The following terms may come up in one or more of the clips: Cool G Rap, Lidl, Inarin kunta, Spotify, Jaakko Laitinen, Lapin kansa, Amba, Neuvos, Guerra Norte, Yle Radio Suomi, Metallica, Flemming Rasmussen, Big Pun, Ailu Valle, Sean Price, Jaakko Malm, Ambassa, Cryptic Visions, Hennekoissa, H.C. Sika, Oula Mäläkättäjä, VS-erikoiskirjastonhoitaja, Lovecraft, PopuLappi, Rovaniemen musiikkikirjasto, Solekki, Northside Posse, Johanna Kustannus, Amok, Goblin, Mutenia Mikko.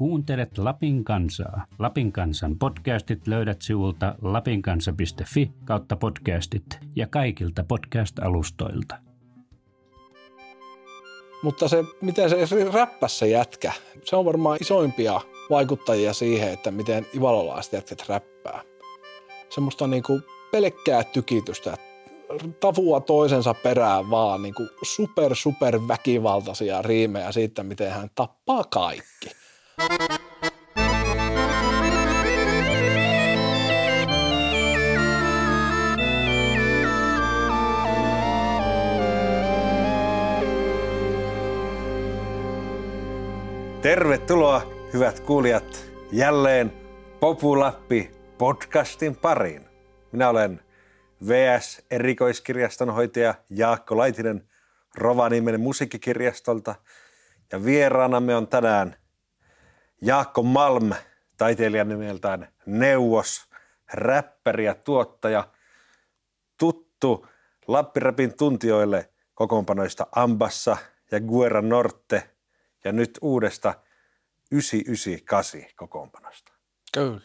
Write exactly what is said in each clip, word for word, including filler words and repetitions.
Kuuntelet Lapin kansaa. Lapin kansan podcastit löydät sivulta lapinkansa.fi kautta podcastit ja kaikilta podcast-alustoilta. Mutta se, miten se räppäs se jätkä, se on varmaan isoimpia vaikuttajia siihen, että miten ivalolaiset jätkät räppää. Semmoista niinku pelkkää tykitystä, tavua toisensa perään vaan, niinku super super väkivaltaisia riimejä siitä, miten hän tappaa kaikki. Tervetuloa, hyvät kuulijat, jälleen Popu Lappi -podcastin pariin. Minä olen V S-erikoiskirjastonhoitaja Jaakko Laitinen Rovaniemen musiikkikirjastolta ja vieraanamme on tänään Jaakko Malm, taiteilijan nimeltään Neuvos, räppäri ja tuottaja, tuttu Lappi-räpin tuntijoille kokoonpanoista Ambassa ja Guerra Norte ja nyt uudesta yhdeksänsataayhdeksänkymmentäkahdeksan kokoonpanosta. Kyllä.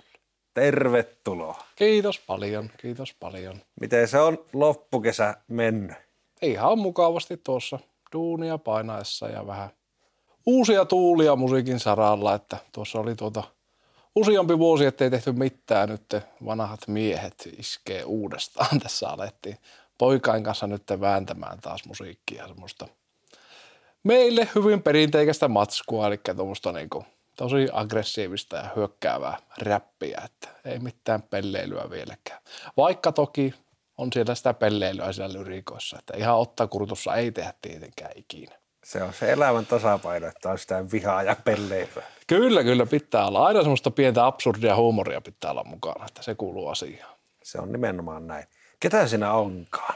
Tervetuloa. Kiitos paljon, kiitos paljon. Miten se on loppukesä mennyt? Ihan mukavasti tuossa duunia painaessa ja vähän uusia tuulia musiikin saralla, että tuossa oli tuota useampi vuosi, ettei tehty mitään. Nyt vanhat miehet iskee uudestaan. Tässä alettiin poikain kanssa nyt vääntämään taas musiikkia, semmoista meille hyvin perinteikästä matskua, eli tuommoista niinku tosi aggressiivista ja hyökkäävää räppiä, että ei mitään pelleilyä vieläkään. Vaikka toki on siellä sitä pelleilyä siellä lyriikoissa, että ihan ottakurtussa ei tehdä tietenkään ikinä. Se on se elämän tasapaino, että on sitä vihaa ja pelleilyä. Kyllä, kyllä pitää olla. Aina semmoista pientä absurdia huumoria pitää olla mukana, että se kuuluu asiaan. Se on nimenomaan näin. Ketä sinä onkaan?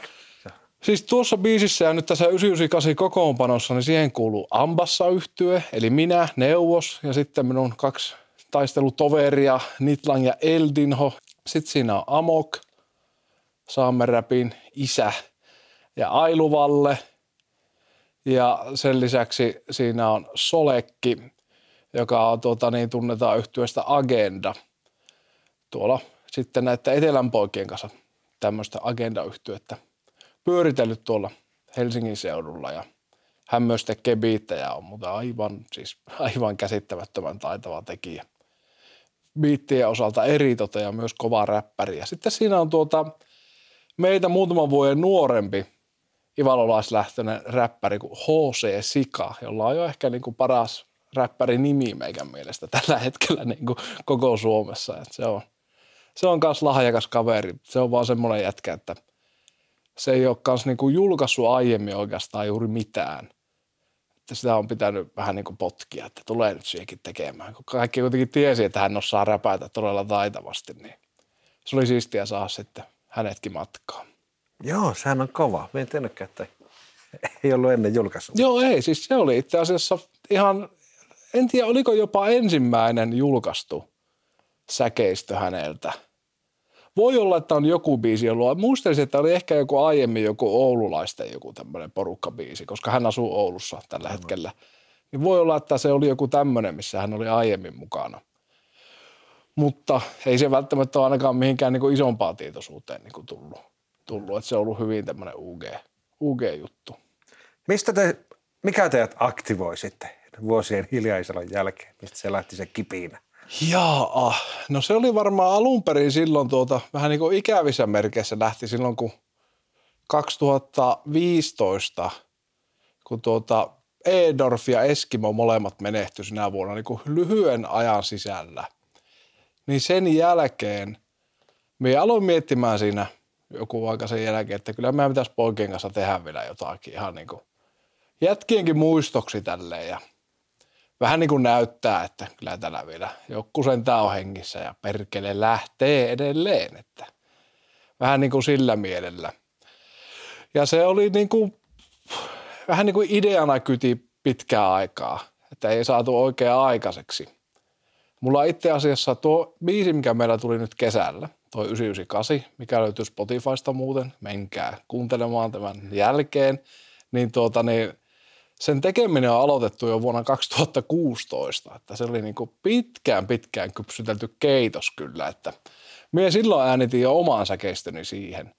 Siis tuossa biisissä ja nyt tässä yhdeksänsataayhdeksänkymmentäkahdeksan kokoonpanossa, niin siihen kuuluu Ambassa yhtye, eli minä, Neuvos, ja sitten minun kaksi taistelutoveria, Nitlan ja Eldinho. Sitten siinä on Amok, saamen räpin isä, ja Ailu Valle. Ja sen lisäksi siinä on Solekki, joka on, tuota, niin tunnetaan yhtyeestä Agenda. Tuolla sitten näiden etelän poikien kanssa tämmöistä Agenda-yhtyettä pyöritellyt tuolla Helsingin seudulla, ja hän myös tekee biittejä, on mutta aivan, siis aivan käsittämättömän taitava tekijä. Biittien osalta eritoten ja myös kova räppäri. Ja sitten siinä on tuota meitä muutaman vuoden nuorempi ivalolaislähtöinen räppäri kuin H C. Sika, jolla on jo ehkä niin kuin paras räppärinimi meikän mielestä tällä hetkellä niin kuin koko Suomessa. Et se on, se on myös lahjakas kaveri. Se on vaan semmoinen jätkä, että se ei ole kans niinku julkaissut aiemmin oikeastaan juuri mitään. Että sitä on pitänyt vähän niinku potkia, että tulee nyt siihenkin tekemään. Kun kaikki kuitenkin tiesi, että hän osaa räpätä todella taitavasti, niin se oli siistiä saada sitten hänetkin matkaan. Joo, sehän on kova. Mä en tiennytkään, että ei ollut ennen julkaisua. Joo, ei. Siis se oli itse asiassa ihan, en tiedä, oliko jopa ensimmäinen julkaistu säkeistö häneltä. Voi olla, että on joku biisi ollut. Muistelisin, että oli ehkä joku aiemmin joku oululaisten joku tämmöinen porukkabiisi, koska hän asuu Oulussa tällä no. hetkellä. Niin voi olla, että se oli joku tämmöinen, missä hän oli aiemmin mukana. Mutta ei se välttämättä ole ainakaan mihinkään niin kuin isompaan tietoisuuteen niin kuin tullut. tullut. Että se on ollut hyvin tämmöinen U G, U G-juttu. Mistä te, mikä teidät aktivoi sitten vuosien hiljaiselon jälkeen? Mistä se lähti se kipinä? Jaa, no se oli varmaan alun perin silloin tuota, vähän niin kuin ikävissä merkeissä lähti silloin, kun kaksituhattaviisitoista, kun tuota Edorf ja Ezkimo molemmat menehtyi sinä vuonna niin kuin lyhyen ajan sisällä. Niin sen jälkeen minä aloin miettimään siinä joku aika sen jälkeen, että kyllä meidän pitäisi poikien kanssa tehdä vielä jotakin ihan niin kuin jätkienkin muistoksi tälleen ja vähän niin kuin näyttää, että kyllä tällä vielä joku sentään on hengissä ja perkele lähtee edelleen, että vähän niin kuin sillä mielellä. Ja se oli niin kuin, vähän niin kuin ideana kyti pitkää aikaa, että ei saatu oikein aikaiseksi. Mulla itse asiassa tuo biisi, mikä meillä tuli nyt kesällä, toi yhdeksänsataayhdeksänkymmentäkahdeksan, mikä löytyy Spotifysta muuten, menkää kuuntelemaan tämän jälkeen, niin tuota niin, sen tekeminen on aloitettu jo vuonna kaksituhattakuusitoista, että se oli niin kuin pitkään pitkään kypsytelty keitos kyllä, että minä silloin äänitin jo omaan säkeistöni siihen.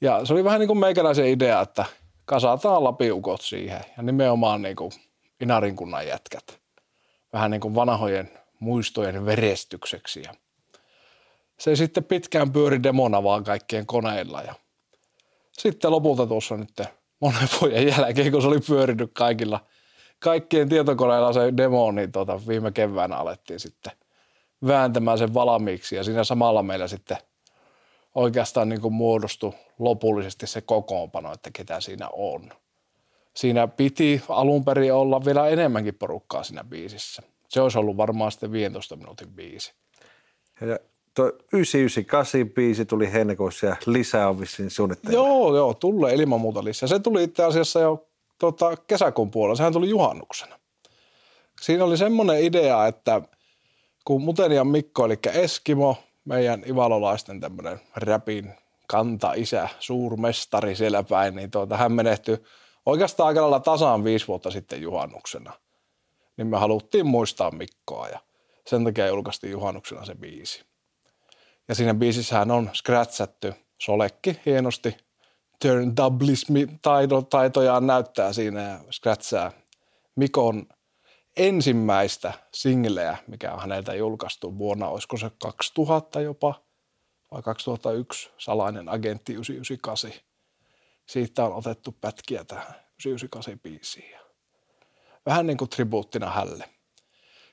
Ja se oli vähän niin kuin meikäläisen idea, että kasataan lapiukot siihen ja nimenomaan niin kuin Inarin kunnan jätkät. Vähän niin kuin vanhojen muistojen verestykseksi. Ja se sitten pitkään pyöri demona vaan kaikkien koneilla. Ja sitten lopulta tuossa nyt monen vuoden jälkeen, kun se oli pyörinyt kaikilla, kaikkien tietokoneilla se demo, niin tuota, viime keväänä alettiin sitten vääntämään sen valmiiksi. Ja siinä samalla meillä sitten oikeastaan niin kuin muodostui lopullisesti se kokoonpano, että ketä siinä on. Siinä piti alun perin olla vielä enemmänkin porukkaa siinä biisissä. Se olisi ollut varmaan sitten viidentoista minuutin biisi. Ja tuo yhdeksänsataayhdeksänkymmentäkahdeksan biisi tuli Hennekoissa ja lisää on vissiin suunnitteilla. Joo, joo, tulee ilman muuta lisää. Se tuli itse asiassa jo tota, kesäkuun puolella, sehän tuli juhannuksena. Siinä oli semmoinen idea, että kun Mutenian Mikko, eli Ezkimo, meidän ivalolaisten tämmöinen räpin kantaisä, suurmestari siellä päin, niin tuota, hän menehtyi oikeastaan aika lailla tasaan viisi vuotta sitten juhannuksena, niin me haluttiin muistaa Mikkoa ja sen takia julkaistiin juhannuksena se biisi. Ja siinä biisissähän on scratchatty Solekki hienosti, turntablismi-taitojaan näyttää siinä ja scratchaa Mikon ensimmäistä singleä, mikä on häneltä julkaistu vuonna, olisiko se kaksituhatta jopa vai kaksituhattayksi, Salainen agentti yhdeksänsataayhdeksänkymmentäkahdeksan. Siitä on otettu pätkiä tähän yhdeksänsataayhdeksänkymmentäkahdeksan-biisiin. Vähän niin kuin tribuuttina hälle.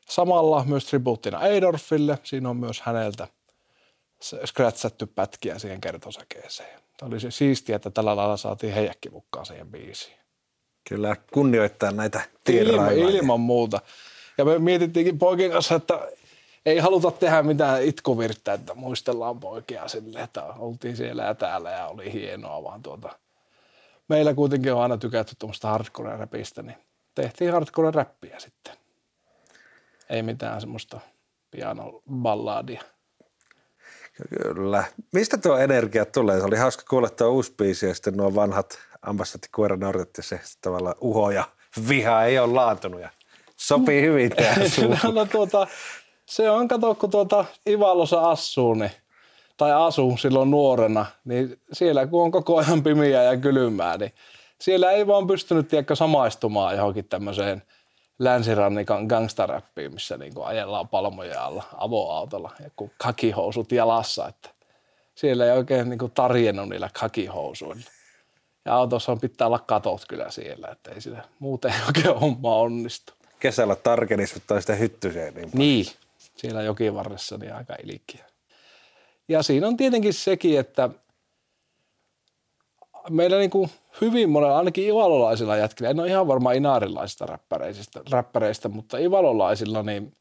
Samalla myös tribuuttina Edorfille. Siinä on myös häneltä scratchatty pätkiä siihen kertosäkeeseen. Tämä oli se siistiä, että tällä lailla saatiin heijäkin mukaan siihen biisiin. Kyllä kunnioittaa näitä tiedonraivaa. Ilman muuta. Ja me mietittiinkin poikien kanssa, että ei haluta tehdä mitään itkuvirttä, että muistellaan poikia silleen, että oltiin siellä ja täällä ja oli hienoa, vaan tuota, meillä kuitenkin on aina tykätty tuommoista hardcore-räpistä, niin tehtiin hardcore-räppiä sitten. Ei mitään semmoista pianoballadia. Kyllä. Mistä tuo energia tulee? Se oli hauska kuulla tuo uusi biisi ja sitten nuo vanhat Ambassadin Guerra Norte ja se tavallaan uho ja viha ei ole laantunut ja sopii hyvin tähän suuntaan. No tuota... Se on, kato, kun tuota Ivalossa asuu, niin, tai asuu silloin nuorena, niin siellä kun on koko ajan pimiä ja kylmää, niin siellä ei vaan pystynyt tiedäkö, samaistumaan johonkin tämmöiseen länsirannikan gangstaräppiin, missä niin kuin ajellaan palmoja alla avoautolla ja kun kakihousut jalassa. Että siellä ei oikein niin kuin tarjennut niillä kakihousuilla. Ja autossa pitää olla katot kyllä siellä, että ei sillä muuten oikein homma onnistu. Kesällä tarkenistuttaa sitä hyttyseen niin paljon. Niin. Siellä jokivarressa niin aika ilkiä. Ja siinä on tietenkin sekin, että meillä niin kuin hyvin monella, ainakin ivalolaisilla jätkillä, en ole ihan varmaan inaarilaisista räppäreistä, räppäreistä, mutta ivalolaisilla niin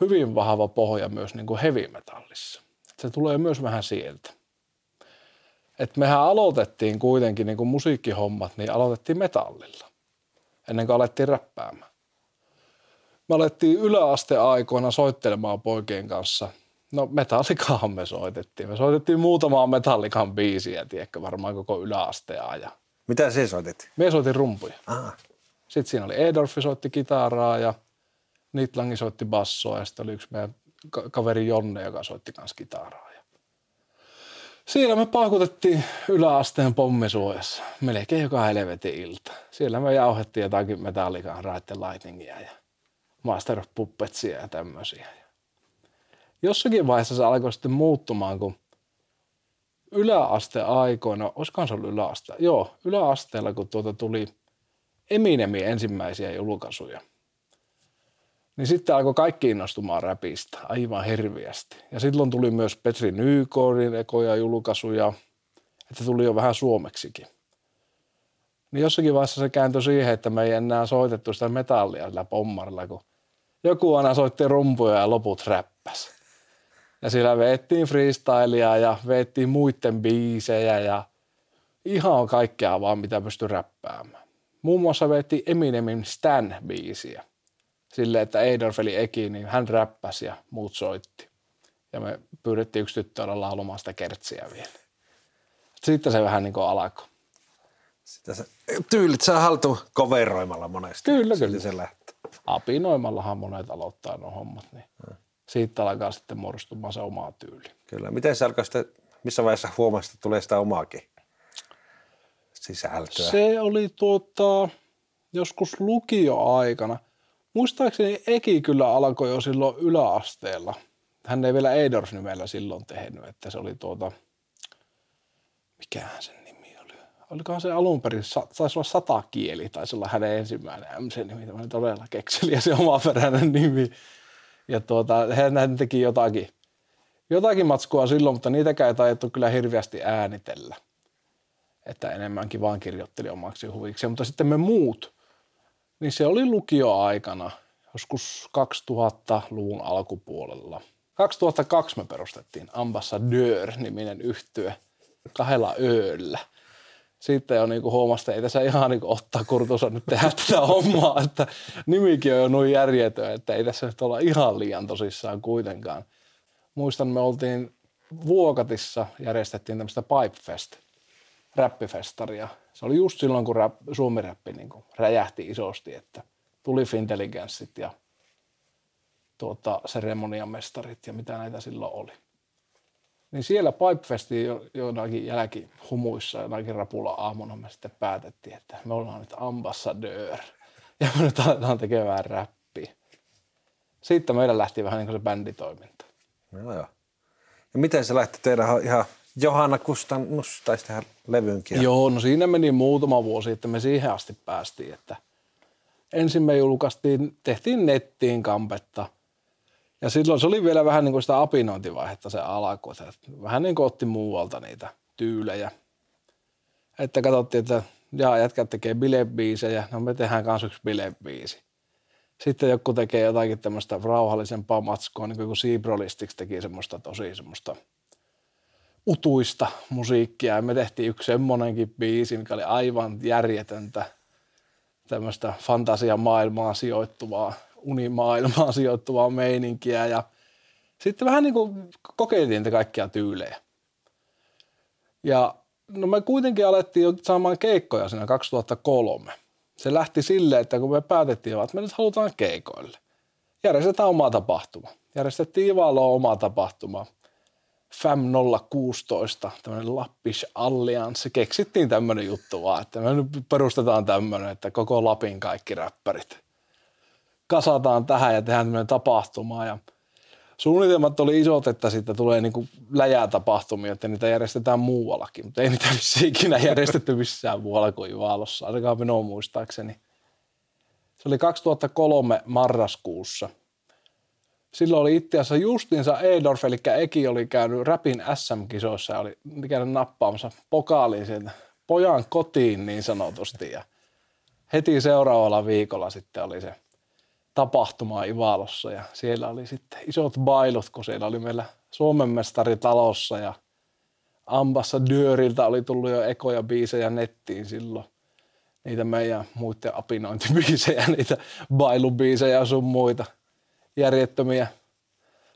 hyvin vahva pohja myös niin kuin heavy metallissa. Se tulee myös vähän sieltä. Et mehän aloitettiin kuitenkin niin kuin musiikkihommat, niin aloitettiin metallilla ennen kuin alettiin räppäämään. Me alettiin yläasteaikoina soittelemaan poikien kanssa. No metallikaahan me soitettiin. Me soitettiin muutamaa metallikan biisiä, tiedätkö, varmaan koko yläasteajan. Mitä se soitettiin? Me soitin rumpuja. Aha. Sitten siinä oli Edorfi soitti kitaraa ja Nitlangi soitti bassoa ja sitten oli yksi meidän kaveri Jonne, joka soitti kanssa kitaraa. Siellä me paukutettiin yläasteen pommisuojassa, melkein joka helvetin ilta. Siellä me jauhettiin jotakin metallikan raitten lightningia ja Master of Puppetsia ja tämmöisiä. Jossakin vaiheessa se alkoi sitten muuttumaan, kun yläasteen aikoina, olisikohan se ollut yläaste? Joo, yläasteella, kun tuota tuli Eminemin ensimmäisiä julkaisuja, niin sitten alkoi kaikki innostumaan räpistä aivan hirveästi. Ja silloin tuli myös Petri Nykoorin ekoja julkaisuja, että tuli jo vähän suomeksikin. Niin jossakin vaiheessa se kääntyi siihen, että me ei enää soitettu sitä metallia sillä pommarilla, kun joku aina soitti rumpuja ja loput räppäs. Ja siellä veettiin freestylea ja veettiin muiden biisejä ja ihan kaikkea vaan, mitä pystyi räppäämään. Muun muassa veettiin Eminemin Stan-biisiä. Silleen, että Adolf eli Eki, niin hän räppäsi ja muut soitti. Ja me pyydettiin yksi tyttöä laulamaan sitä kertsiä vielä. Sitten se vähän niin kuin alkoi. Sitä se, tyylit saa haltuun koveroimalla monesti. Kyllä, kyllä. Se lähtee. Apinoimallahan monet aloittaa nuo hommat, niin hmm. siitä alkaa sitten muodostumaan se omaa tyyli. Kyllä. Miten se alkaa sitten, missä vaiheessa huomasta tulee sitä omaakin sisältöä? Se oli tuota, joskus lukioaikana. Muistaakseni Eki kyllä alkoi jo silloin yläasteella. Hän ei vielä Edorf-nimellä silloin tehnyt, että se oli tuota, mikähän sen nimi oli? Olikohan se alun perin, taisi olla Satakieli, taisi olla hänen ensimmäinen M C-nimi, tämmöinen todella kekseli ja se omaperäinen nimi. Ja tuota, hän teki jotakin, jotakin matskua silloin, mutta niitäkään ei taidettu kyllä hirveästi äänitellä. Että enemmänkin vaan kirjoitteli omaksi huviksi. Mutta sitten me muut, niin se oli lukioaikana, joskus kaksituhattaluvun alkupuolella. kaksituhattakaksi me perustettiin Dör-niminen yhtye kahdella ööllä. Sitten jo niinku huomasi, että ei tässä ihan niinku ottaa kurtuunsa nyt tehdä tätä hommaa, että nimikin on jo noin järjetön, että ei tässä nyt olla ihan liian tosissaan kuitenkaan. Muistan, me oltiin Vuokatissa, järjestettiin tämmöistä Pipefest, räppifestaria. Se oli just silloin, kun rap, suomiräppi niinku räjähti isosti, että tuli Fintelligenssit ja tuota, seremoniamestarit ja mitä näitä silloin oli. Niin siellä Pipefestin jo, jonakin jälkihumuissa, jonakin rapula-aamuna me sitten päätettiin, että me ollaan nyt ambassadeur ja me nyt aletaan tekemään räppiä. Siitä meillä lähti vähän niin kuin se bänditoiminta. No joo. Ja miten se lähti tehdä ihan Johanna Kustannus, taisi tehdä levynkin? Joo, no siinä meni muutama vuosi, että me siihen asti päästiin, että ensin me julkaistiin, tehtiin nettiin kampetta ja silloin se oli vielä vähän niin kuin sitä apinointivaihetta se alku. Vähän niin kuin otti muualta niitä tyylejä. Että katsottiin, että jaa, jätkät tekee bilebiisejä, no me tehdään kans yksi bilebiisi. Sitten joku tekee jotakin tämmöistä rauhallisempaa matskoa, niin kuin Sibrolistiksi teki semmoista tosi semmoista utuista musiikkia. Ja me tehtiin yksi semmoinenkin biisi, mikä oli aivan järjetöntä. Tämmöistä fantasiamaailmaan sijoittuvaa, unimaailmaan sijoittuvaa meininkiä ja sitten vähän niin kuin kokeiltiin niitä kaikkia tyylejä. Ja no me kuitenkin alettiin jo saamaan keikkoja siinä kaksituhattakolme. Se lähti silleen, että kun me päätettiin, että me nyt halutaan keikoille. Järjestetään oma tapahtuma. Järjestettiin Ivaloa oma tapahtuma. F A M nolla kuusitoista, tämmöinen Lappish Alliance, keksittiin tämmöinen juttu vaan, että me nyt perustetaan tämmöinen, että koko Lapin kaikki räppärit kasataan tähän ja tehdään tämmöinen tapahtuma ja suunnitelmat oli isot, että siitä tulee niinku läjää tapahtumia, että niitä järjestetään muuallakin, mutta ei niitä vissiin ikinä järjestetty missään muualla kuin Ivalossa, ainakaan minun muistaakseni. Se oli kaksituhattakolme marraskuussa. Silloin oli itse asiassa justiinsa Edorf, eli Eki oli käynyt räpin S M-kisoissa ja oli käynyt nappaamassa pokaalin sieltä pojan kotiin niin sanotusti. Ja heti seuraavalla viikolla sitten oli se tapahtuma Ivalossa ja siellä oli sitten isot bailut, kun siellä oli meillä Suomen mestari talossa ja Ambassadöriltä oli tullut jo ekoja biisejä nettiin silloin. Niitä meidän muiden apinointibiisejä, niitä bailubiisejä sun muita. Järjettömiä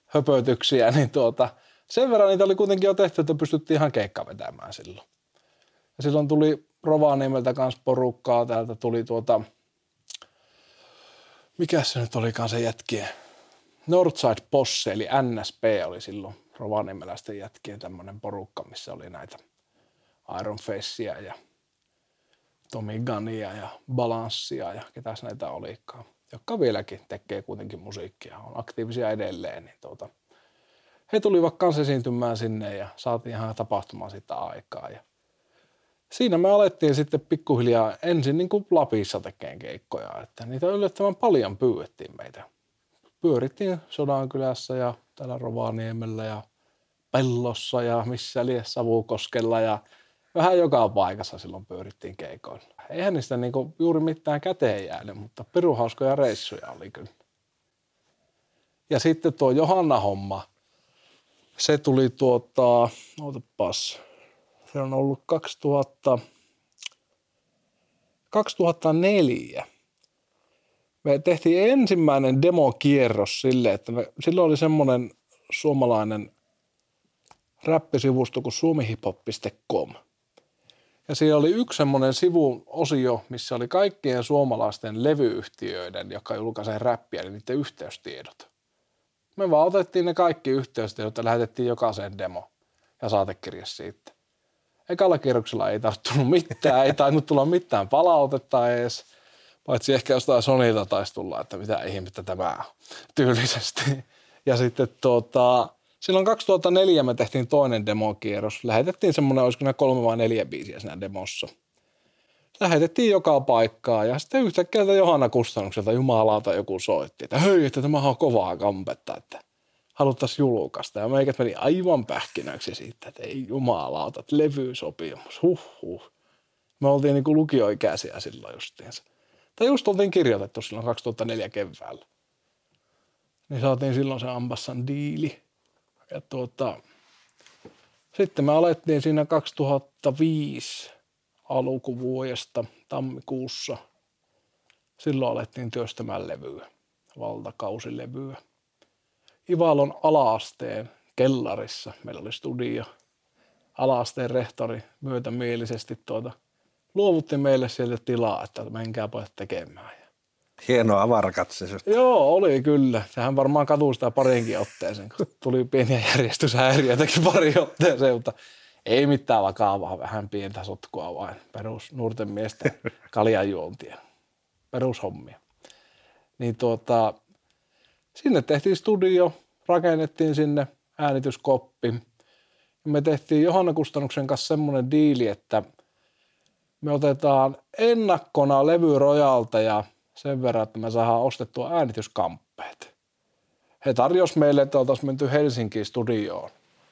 höpötyksiä, niin tuota, sen verran niitä oli kuitenkin jo tehty, että pystyttiin ihan keikkaa vetämään silloin. Ja silloin tuli Rovaniemeltä kanssa porukkaa, täältä tuli tuota, mikä se nyt olikaan se jätkien? Northside Posse, eli N S P oli silloin rovaniemeläisten jätkien tämmöinen porukka, missä oli näitä Iron Faceia ja Tommy Gunia ja Balanssia ja ketäs näitä olikaan. Joka vieläkin tekee kuitenkin musiikkia, on aktiivisia edelleen, niin tuota, he tulivat kanssa esiintymään sinne ja saatiin ihan tapahtumaan sitä aikaa. Ja siinä me alettiin sitten pikkuhiljaa ensin niin kuin Lapissa tekemään keikkoja, että niitä yllättävän paljon pyydettiin meitä. Pyörittiin Sodankylässä ja täällä Rovaniemellä ja Pellossa ja missä lie Savukoskella ja vähän joka paikassa silloin pyörittiin keikoilla. Eihän niistä niinku juuri mitään käteen jäänyt, mutta pirun hauskoja reissuja oli kyllä. Ja sitten tuo Johanna-homma, se tuli tuota, otapas, se on ollut kaksituhatta, kaksituhattaneljä. Me tehtiin ensimmäinen demokierros sille, että me, silloin oli semmoinen suomalainen räppisivusto kuin suomihip hop piste com. Ja siellä oli yksi semmoinen sivuosio, missä oli kaikkien suomalaisten levyyhtiöiden, jotka julkaisee räppiä, eli niiden yhteystiedot. Me vaan otettiin ne kaikki yhteystiedot ja lähetettiin jokaiseen demo ja saatekirja siitä. Ekalla kierroksella ei tarttunut mitään, ei tainnut tulla mitään palautetta edes, paitsi ehkä jostain Sonilta taisi tulla, että mitä ihmettä tämä on tyylisesti. Ja sitten tuota... Silloin kaksituhattaneljä me tehtiin toinen demokierros. Lähetettiin semmoinen, olisiko nämä kolme vai neljä biisiä siinä demossa. Lähetettiin joka paikkaa ja sitten yhtäkkiä Johanna Kustannukselta jumalauta joku soitti, että hei, että tämä on kovaa kampetta, että haluttaisiin julkaista. Ja meikät meni aivan pähkinäksi siitä, että ei jumalauta, että levysopimus, huhhuh. Me oltiin niin kuin lukioikäisiä silloin justiinsa. Tai just oltiin kirjoitettu silloin kaksituhattaneljä keväällä. Niin saatiin silloin se Ambassan diili. Ja tuota, sitten me alettiin siinä kaksituhattaviisi alkuvuodesta tammikuussa. Silloin alettiin työstämään levyä, valtakausilevyä. Ivalon ala-asteen kellarissa meillä oli studio. Ala-asteen rehtori myötämielisesti tuota, luovutti meille sieltä tilaa, että menkää pojat tekemään. Hienoa avarakatseisuus. Joo, oli kyllä. Sehän varmaan katuu sitä parinkin otteeseen, kun tuli pieniä järjestyshäiriöitäkin pari otteeseen, mutta ei mitään vakavaa, vähän pientä sotkua vain. Perus nuorten miesten kaljanjuontia, perushommia. Niin tuota, sinne tehtiin studio, rakennettiin sinne äänityskoppi. Me tehtiin Johanna Kustannuksen kanssa semmoinen diili, että me otetaan ennakkona levyrojalta ja sen verran, että me saadaan ostettua äänityskamppeet. He tarjosi meille, että oltaisiin menty Helsinkiin studioon.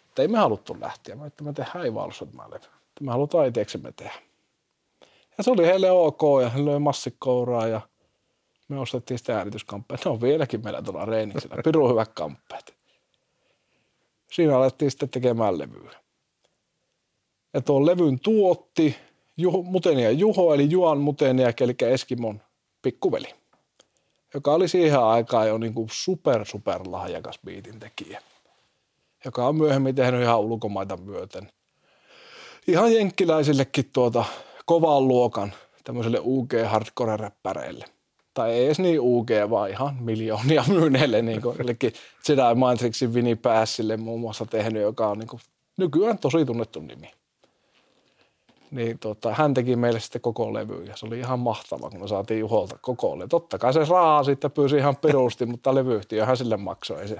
Että ei me haluttu lähteä, että me tehdään ei valso, että me halutaan itseksi me tehdä. Ja se oli heille ok, ja he löi massikouraa, ja me ostettiin sitä äänityskamppeet. Ne on vieläkin meillä tuolla Reiniksellä, pirun hyvät kamppeet. Siinä alettiin sitten tekemään levyä. Ja tuon levyn tuotti Juho, Mutenian Juho, eli Juan Mutenian, eli Eskimon pikkuveli, joka oli siihen aikaan jo niin kuin super, super lahjakas biitin tekijä, joka on myöhemmin tehnyt ihan ulkomaita myöten. Ihan jenkkiläisillekin tuota kovan luokan tämmöiselle U G-hardcore-räppäreille. Tai ei edes niin U G, vaan ihan miljoonia myyneille, niin kuin Jedi Mind Tricksin Vinnie Passille muun muassa tehnyt, joka on niin kuin nykyään tosi tunnettu nimi. Niin tota, hän teki meille sitten koko levy ja se oli ihan mahtavaa, kun me saatiin Juholta koko levy. Totta kai se rahaa sitten pyysi ihan perusti, mutta levyyhtiöhän sille maksoi. Ei se,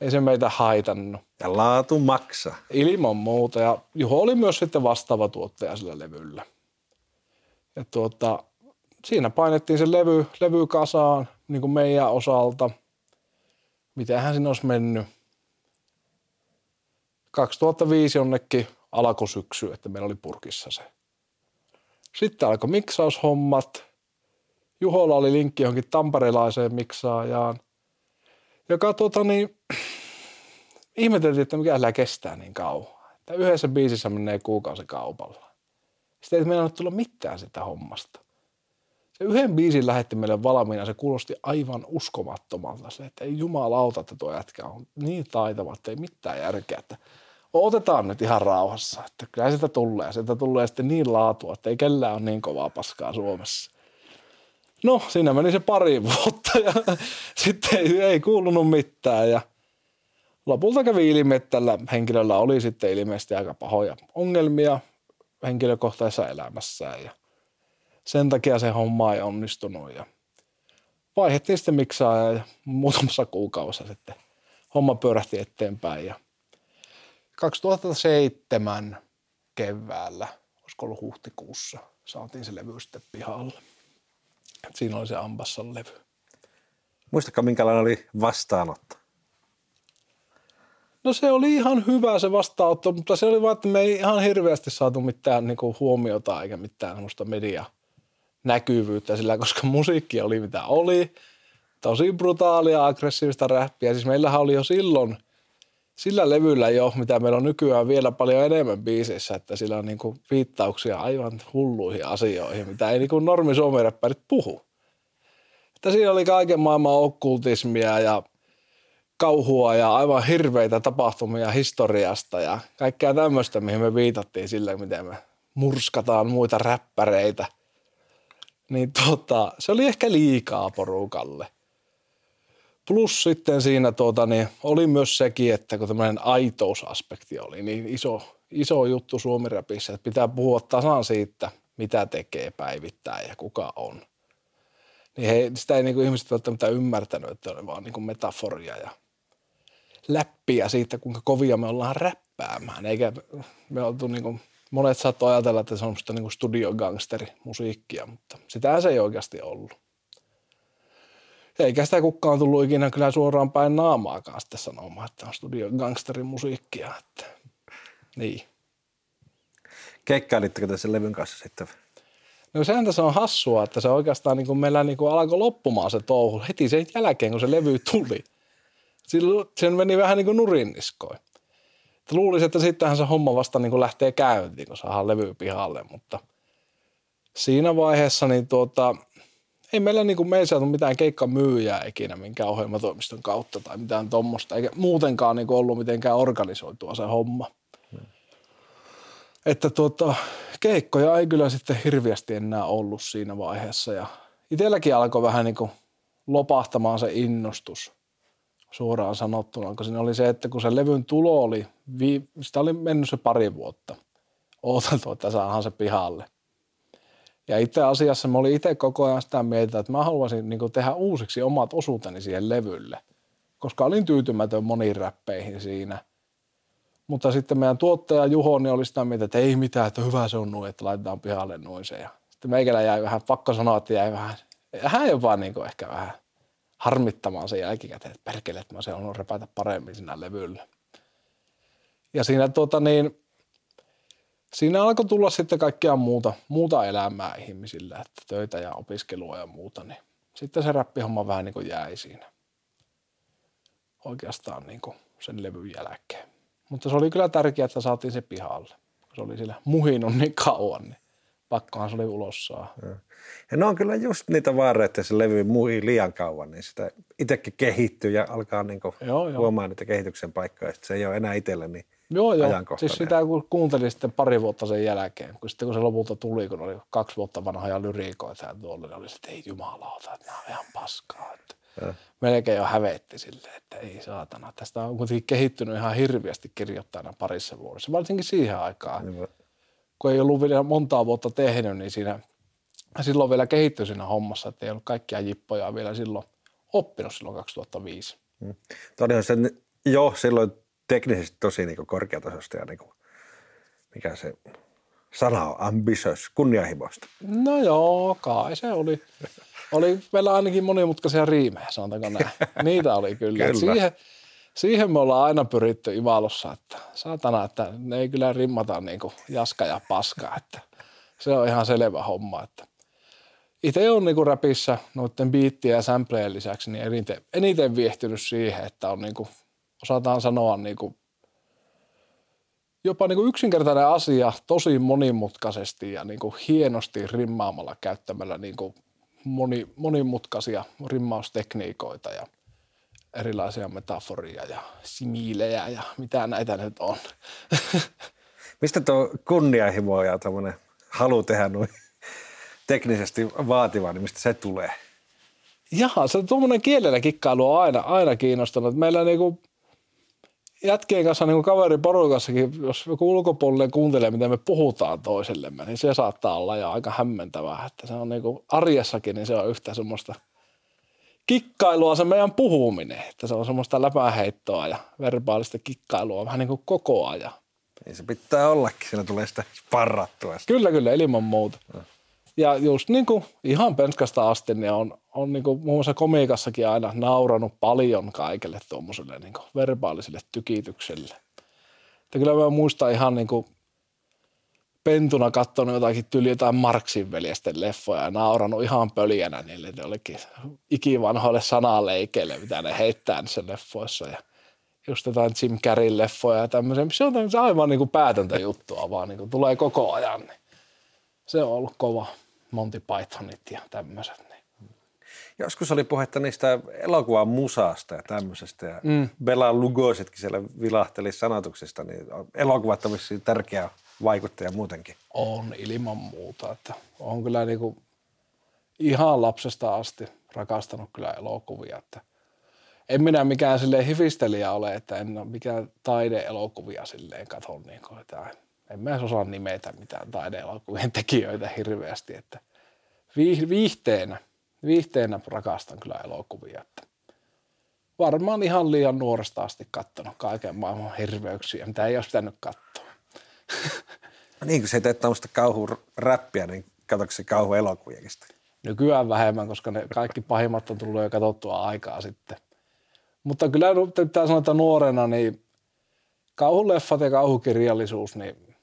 ei se meitä haitannut. Ja laatu maksaa. Ilman muuta. Ja Juho oli myös sitten vastaava tuottaja sillä levyllä. Ja tuota, siinä painettiin se levy, levy kasaan niin kuin meidän osalta. Mitähän siinä olisi mennyt? kaksituhattaviisi jonnekin. Alkoi syksy, että meillä oli purkissa se. Sitten alkoi miksaushommat. Juholla oli linkki johonkin tamperelaiseen miksaajaan, joka tuota niin, ihmeteltiin, että mikä älä kestää niin kauan. Että yhdessä biisissä menee kuukausi kaupalla. Sitten ei meillä tulla mitään sitä hommasta. Se yhden biisin lähetti meille valmiina, se kuulosti aivan uskomattomalta. Se, että ei jumalauta, että tuo jätkä on niin taitava, että ei mitään järkeä, että otetaan nyt ihan rauhassa, että kyllä sitä tulee. Sitä tulee sitten niin laatua, että ei kellään ole niin kovaa paskaa Suomessa. No, siinä meni se pari vuotta ja sitten ei, ei kuulunut mitään. Ja lopulta kävi ilmi, että tällä henkilöllä oli sitten ilmeisesti aika pahoja ongelmia henkilökohtaisessa elämässään. Ja sen takia se homma ei onnistunut. Ja vaihdettiin sitten miksaa ja muutamassa kuukaudessa sitten homma pyörähti eteenpäin ja kaksituhattaseitsemän keväällä, olisiko ollut huhtikuussa, saatiin se levy sitten pihalle. Et siinä oli se Ambassan levy. Muistatko, minkälainen oli vastaanotto? No se oli ihan hyvä se vastaanotto, mutta se oli vaan, että me ei ihan hirveästi saatu mitään niin kuin huomiota eikä mitään semmoista medianäkyvyyttä sillä, koska musiikki oli mitä oli. Tosi brutaalia, aggressiivista räppiä. Siis meillähän oli jo silloin... Sillä levyllä jo, mitä meillä on nykyään vielä paljon enemmän biisissä, että sillä on niinku viittauksia aivan hulluihin asioihin, mitä ei niinku normi suomiräppärit puhu. Että siinä oli kaiken maailman okkultismia ja kauhua ja aivan hirveitä tapahtumia historiasta ja kaikkea tämmöistä, mihin me viitattiin sillä, miten me murskataan muita räppäreitä. Niin tota, se oli ehkä liikaa porukalle. Plus sitten siinä tuota, niin oli myös sekin, että kun tämmöinen aitousaspekti oli, niin iso, iso juttu suomiräpissä, että pitää puhua tasan siitä, mitä tekee päivittäin ja kuka on. Niin he, sitä ei niin kuin ihmiset välttämättä ymmärtänyt, että oli vaan niin kuin metaforia ja läppiä siitä, kuinka kovia me ollaan räppäämään. Eikä me oltu niin kuin, monet saattoi ajatella, että se on semmoista niin kuin studiogangsteri-musiikkia, mutta sitä se ei oikeasti ollut. Eikä sitä kukaan tullut ikinä kyllä suoraan päin naamaakaan sitten sanomaan, että on studiogangsteri-musiikkia. Että. Niin. Keikkailitteko te sen levyn kanssa sitten? No sehän tässä on hassua, että se oikeastaan niin kuin meillä niin kuin alkoi loppumaan se touhu heti sen jälkeen, kun se levy tuli. Silloin sen meni vähän niin kuin nurinniskoin. Luulisi, että sittenhän se homma vasta niin kuin lähtee käyntiin, kun saadaan levy pihalle, mutta siinä vaiheessa niin tuota, ei meillä niin kuin, me ei saatu mitään keikkamyyjää ikinä minkään ohjelmatoimiston kautta tai mitään tuommoista, eikä muutenkaan niin kuin ollut mitenkään organisoitua se homma. Hmm. Että tuota, keikkoja ei kyllä sitten hirveästi enää ollut siinä vaiheessa ja itselläkin alkoi vähän niin kuin lopahtamaan se innostus. Suoraan sanottuna, kun siinä oli se, että kun se levyn tulo oli, vii, sitä oli mennyt se pari vuotta. Ooteltu, että saadaan se pihalle. Ja itse asiassa mä olin itse koko ajan sitä mieltä, että mä haluaisin niin kuin tehdä uusiksi omat osuuteni siihen levylle. Koska olin tyytymätön moniin räppeihin siinä. Mutta sitten meidän tuottaja Juho niin oli sitä mieltä, että ei mitään, että hyvä se on noin, että laitetaan pihalle noin se. Ja sitten meikälä jäi vähän, pakko sanoa, että jäi vähän, hän jopa niin kuin ehkä vähän. Harmittamaan sen jälkikäteen, että perkele, että mä olisin halunnut repätä paremmin siinä levyllä. Ja siinä, tota niin, siinä alkoi tulla sitten kaikkea muuta, muuta elämää ihmisillä, että töitä ja opiskelua ja muuta. Niin. Sitten se räppihomma vähän niin kuin jäi siinä oikeastaan niin kuin sen levyn jälkeen. Mutta se oli kyllä tärkeää, että saatiin se pihalle, kun se oli siellä muhinut niin kauan, niin pakkohan se oli ulos saa. Ja ne on kyllä just niitä vaaroja, että se levy muihin liian kauan, niin sitä itsekin kehittyy ja alkaa niin huomaa niitä kehityksen paikkoja, että se ei ole enää itselle niin joo, ajankohtainen. Joo, siis sitä kun kuuntelin sitten pari vuotta sen jälkeen, kun sitten kun se lopulta tuli, kun oli kaksi vuotta vanhoja lyriikoita ja tuolla, niin oli, että ei jumalauta, että nämä on ihan paskaa. Että melkein jo hävetti silleen, että ei saatana. Tästä on kuitenkin kehittynyt ihan hirveästi kirjoittajana parissa vuodessa, varsinkin siihen aikaan. Niin, kun ei ollut vielä montaa vuotta tehnyt, niin siinä, silloin vielä kehittyi siinä hommassa, että ei ollut kaikkia jippoja vielä silloin oppinut silloin kaksituhattaviisi. Hmm. Todella se jo silloin teknisesti tosi niin korkeatasosta ja niin kuin, mikä se sana on, ambitious, kunnianhimoista. No joo, kai se oli. Oli meillä ainakin monimutkaisia riimejä, sanotaanko näin. Niitä oli kyllä. kyllä. Siihen, Siihen me ollaan aina pyritty Ivalossa, että saatana, että ne ei kyllä rimmata niin kuin jaska ja paska, että se on ihan selvä homma. Että itse olen niin räpissä noiden biittien ja samplejen lisäksi niin eniten, eniten viehtynyt siihen, että on niin kuin, osataan sanoa niin kuin, jopa niin kuin yksinkertainen asia tosi monimutkaisesti ja niin kuin hienosti rimmaamalla käyttämällä niin kuin moni, monimutkaisia rimmaustekniikoita ja erilaisia metaforia ja simiilejä ja mitä näitä nyt on. Mistä tuo kunnianhimo ja tämmöinen halu tehdä noin teknisesti vaativa, niin mistä se tulee? Jaha, se tuommoinen kielellä kikkailu on aina, aina kiinnostanut. Meillä niinku jätkien kanssa, niinku kaveriporukassakin, jos joku ulkopuolinen kuuntelee, miten me puhutaan toisellemme, niin se saattaa olla jo aika hämmentävää. Että se on niinku arjessakin, niin se on yhtä semmoista kikkailua se meidän puhuminen, että se on semmoista läpäheittoa ja verbaalista kikkailua vähän niin kuin koko ajan. Niin se pitää ollakin, siinä tulee sitä sparrattua. Sitä. Kyllä, kyllä, ilman muuta. Mm. Ja just niin kuin ihan penskasta asti, niin on, on niin kuin muun muassa komiikassakin aina nauranut paljon kaikelle tuommoiselle niin kuin verbaaliselle tykitykselle. Että kyllä mä muistan ihan niin kuin pentuna katsonut jotakin tyli jotain Marxin veljesten leffoja ja nauranut ihan pöljänä niille jollekin ikivanhoille sanaleikeille, mitä ne heittää niissä leffoissa. Ja just jotain Jim Carreyn leffoja ja tämmöisiä. Se on aivan niin kuin päätöntä juttua, vaan niin kuin tulee koko ajan. Niin se on ollut kova. Monty Pythonit ja tämmöiset. Niin. Joskus oli puhetta niistä elokuvan musasta ja tämmöisestä. Ja mm. Bela Lugositkin siellä vilahteli sanotuksista. Niin elokuvat on tärkeää. vaikuttaja muutenkin. On ilman muuta. Että on kyllä niin kuin ihan lapsesta asti rakastanut kyllä elokuvia. Että en minä mikään silleen hifistelijä ole, että en ole mikään taide-elokuvia silleen katson. Niin kuin, että en mä osaa nimetä mitään taide-elokuvien tekijöitä hirveästi. Että viihteenä, viihteenä rakastan kyllä elokuvia. Että varmaan ihan liian nuoresta asti katsonut kaiken maailman hirveyksiä, mitä ei olisi pitänyt katsoa. Niin, kun sä teet tämmöistä kauhuräppiä, niin katsoitko se kauhuelokuviakin sitten? Nykyään vähemmän, koska ne kaikki pahimmat on tullut jo katsottua aikaa sitten. Mutta kyllä pitää sanoa, että nuorena niin kauhuleffat ja kauhukirjallisuus niin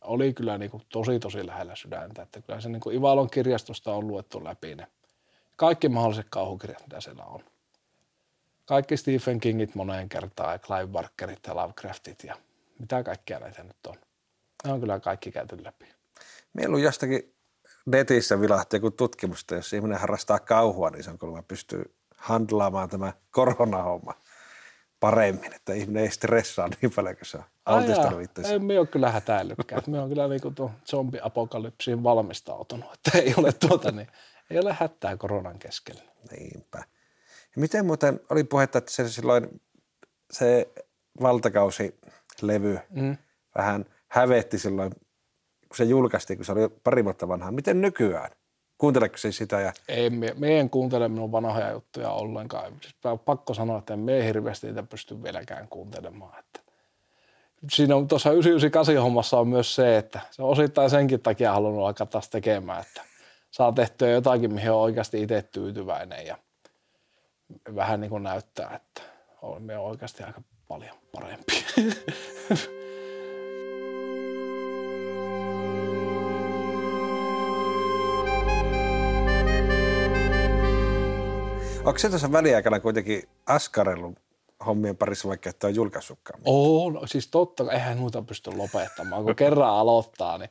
oli kyllä niin kuin tosi tosi lähellä sydäntä. Että kyllä se niin kuin Ivalon kirjastosta on luettu läpi ne kaikki mahdolliset kauhukirjat, mitä siellä on. Kaikki Stephen Kingit moneen kertaan ja Clive Barkerit ja Lovecraftit ja mitä kaikkea näitä nyt on. Ne on kyllä kaikki käyty läpi. Meillä on jostakin netissä vilahti joku tutkimusta, jos ihminen harrastaa kauhua, niin se on kyllä pystyy handlaamaan tämä koronahomma paremmin, että ihminen ei stressaa niin paljon kuin se on altistanut itseasiassa. Emme ole kyllä hätäillytkään. Me on kyllä niinku tuon zombi-apokalypsiin valmistautunut, että ei ole, tuota, niin, ei ole hätää koronan keskellä. Niinpä. Ja miten muuten oli puhetta, että se silloin se valtakausilevy mm. vähän hävetti silloin, kun se julkaistiin, kun se oli pari vuotta vanhaa. Miten nykyään? Kuunteletko siis sitä? Ja... Ei, me, me en kuuntele minun vanhoja juttuja ollenkaan. Pakko sanoa, että en me hirveästi niitä pysty vieläkään kuuntelemaan. Että siinä on tuossa yhdeksänsataayhdeksänkymmentäkahdeksan hommassa on myös se, että se on osittain senkin takia halunnut alkaa taas tekemään, että saa tehtyä jotakin, mihin on oikeasti itse tyytyväinen ja vähän niin kuin näyttää, että olemme oikeasti aika paljon parempia. Onko se tuossa väliaikana kuitenkin askarellut hommien parissa, vaikka et ole julkaissutkaan? Oo, no, siis totta kai. Eihän muuta pysty lopettamaan, kun kerran aloittaa. Niin.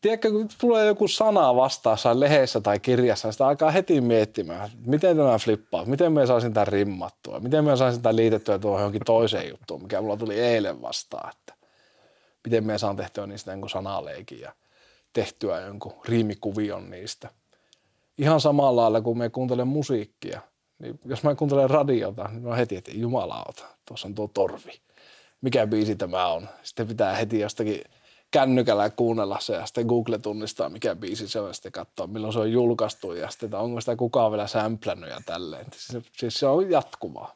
Tiedätkö, kun tulee joku sana vastaassa lehdessä tai kirjassa, niin sitä alkaa heti miettimään, miten tämä flippaa, miten mä saisin tämän rimmattua, miten mä saisin tämän liitettyä tuohon johonkin toiseen juttuun, mikä mulla tuli eilen vastaan, että miten mä saan tehtyä niistä jonkun sanaleikin ja tehtyä jonkun riimikuvion niistä. Ihan samalla lailla, kun me kuuntelen musiikkia, niin jos mä kuuntelen radiota, niin mä heti, että jumalauta, tuossa on tuo torvi. Mikä biisi tämä on? Sitten pitää heti jostakin kännykällä kuunnella se ja sitten Google tunnistaa, mikä biisi se on ja sitten katsoa, milloin se on julkaistu ja sitten onko sitä kukaan vielä sämplännyt ja tälleen. Siis, siis se on jatkuvaa.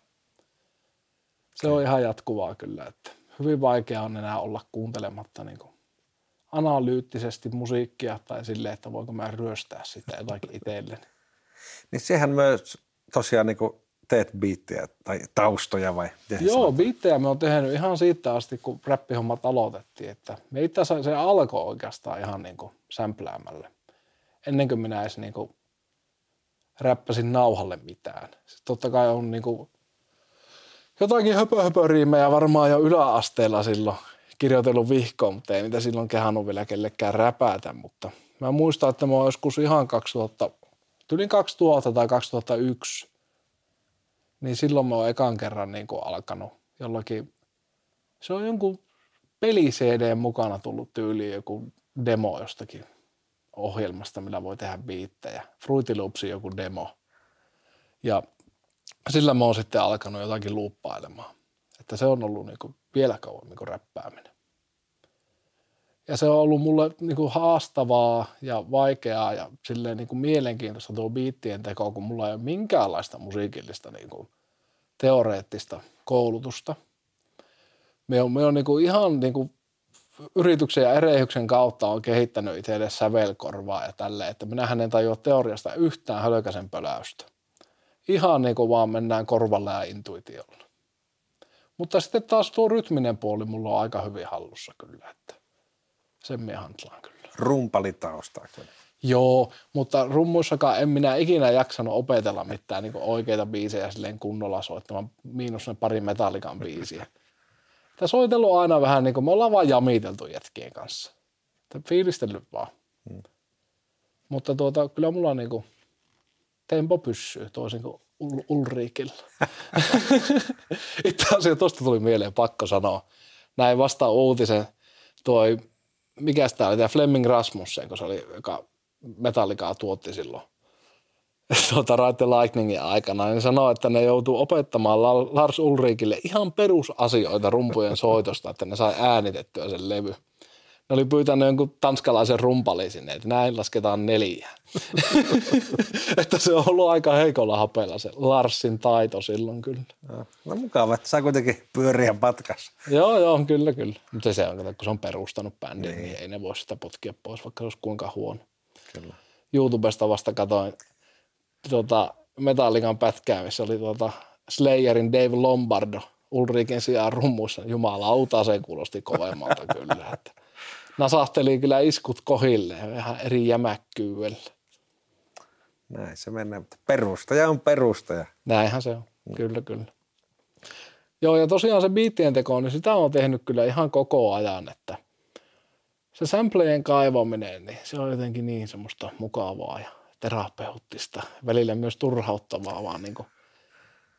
Se on ihan jatkuvaa kyllä, että hyvin vaikea on enää olla kuuntelematta niin kuin analyyttisesti musiikkia tai silleen, että voiko mä ryöstää sitä jotakin itselleni. Niin sehän myös tosiaan niin kuin teet biittejä tai taustoja vai? Joo, biittejä me on tehnyt ihan siitä asti, kun räppihommat aloitettiin. Että me itse asiassa se alkoi oikeastaan ihan niin kuin sämpläämällä. Ennen kuin minä edes niin kuin räppäsin nauhalle mitään. Sitten totta kai on niin kuin jotakin höpö-höpö-riimejä varmaan jo yläasteella silloin kirjoitellut vihkoon, mutta ei niitä silloin kehannut vielä kellekään räpätä, mutta mä muistan, että mä oon joskus ihan kaksituhatta, tylin kaksituhatta tai kaksituhattayksi, niin silloin mä oon ekan kerran niin kuin alkanut jollakin, se on jonkun peli-C D mukana tullut tyyliin joku demo jostakin ohjelmasta, millä voi tehdä biittejä, Fruity Loopsin joku demo, ja sillä mä oon sitten alkanut jotakin luuppailemaan. Että se on ollut niinku vielä kauemmin kuin räppääminen. Ja se on ollut mulle niinku haastavaa ja vaikeaa ja silleen niinku mielenkiintoista tuo biittien teko, kun mulla ei ole minkäänlaista musiikillista niinku teoreettista koulutusta. Me on, me on niinku ihan niinku yrityksen ja erehdyksen kautta on kehittänyt itselle sävelkorvaa ja tälleen, että minähän en tajua teoriasta yhtään hölkäsen pöläystä. Ihan niinku vaan mennään korvalla ja intuitiolla. Mutta sitten taas tuo rytminen puoli mulla on aika hyvin hallussa kyllä, että sen minä handlaan kyllä. Rumpalitaustaa kyllä. Joo, mutta rummuissakaan en minä ikinä jaksanut opetella mitään niin kuin oikeita biisejä silleen kunnolla soittamaan, miinus ne pari Metallican biisiä. Tämä soitellut aina vähän niin kuin me ollaan vaan jamiteltu jätkien kanssa. Tämä fiilistellyt vaan. Hmm. Mutta tuota, kyllä mulla on niin kuin tempo pyssyy toisin kuin Ul- Ulriikilla. Itse asiassa tuosta tuli mieleen pakko sanoa. Näin vasta uutisen toi mikäs tää oli, tää Flemming Rasmussen, kun se oli, joka Metallicaa tuotti silloin tuota Ride the Lightningin aikana, niin sanoi, että ne joutuu opettamaan Lars Ulrikille ihan perusasioita rumpujen soitosta, että ne sai äänitettyä sen levy. Ne oli pyytänyt jonkun tanskalaisen rumpalin sinne, että näin lasketaan neljä. Että se on ollut aika heikolla hapeilla se Larsin taito silloin kyllä. No mukava, että saa kuitenkin pyöriä patkassa. Joo, joo, kyllä, kyllä. Mutta se on, kun se on perustanut bändin, niin. niin ei ne voi sitä potkia pois, vaikka se olisi kuinka huono. Kyllä. YouTubesta vasta katsoin tuota Metallican pätkää, missä oli tuota Slayerin Dave Lombardo Ulriken sijaan rummuissa. Jumalauta, se kuulosti kovemmalta kyllä, että nasahteli kyllä iskut kohille ihan eri jämäkkyydellä. Näin se mennään, mutta perustaja on perustaja. Näinhän se on, mm. kyllä, kyllä. Joo, ja tosiaan se biittien teko, niin sitä on tehnyt kyllä ihan koko ajan, että se samplejen kaivaminen, niin se on jotenkin niin semmoista mukavaa ja terapeuttista, välillä myös turhauttavaa, vaan niin kuin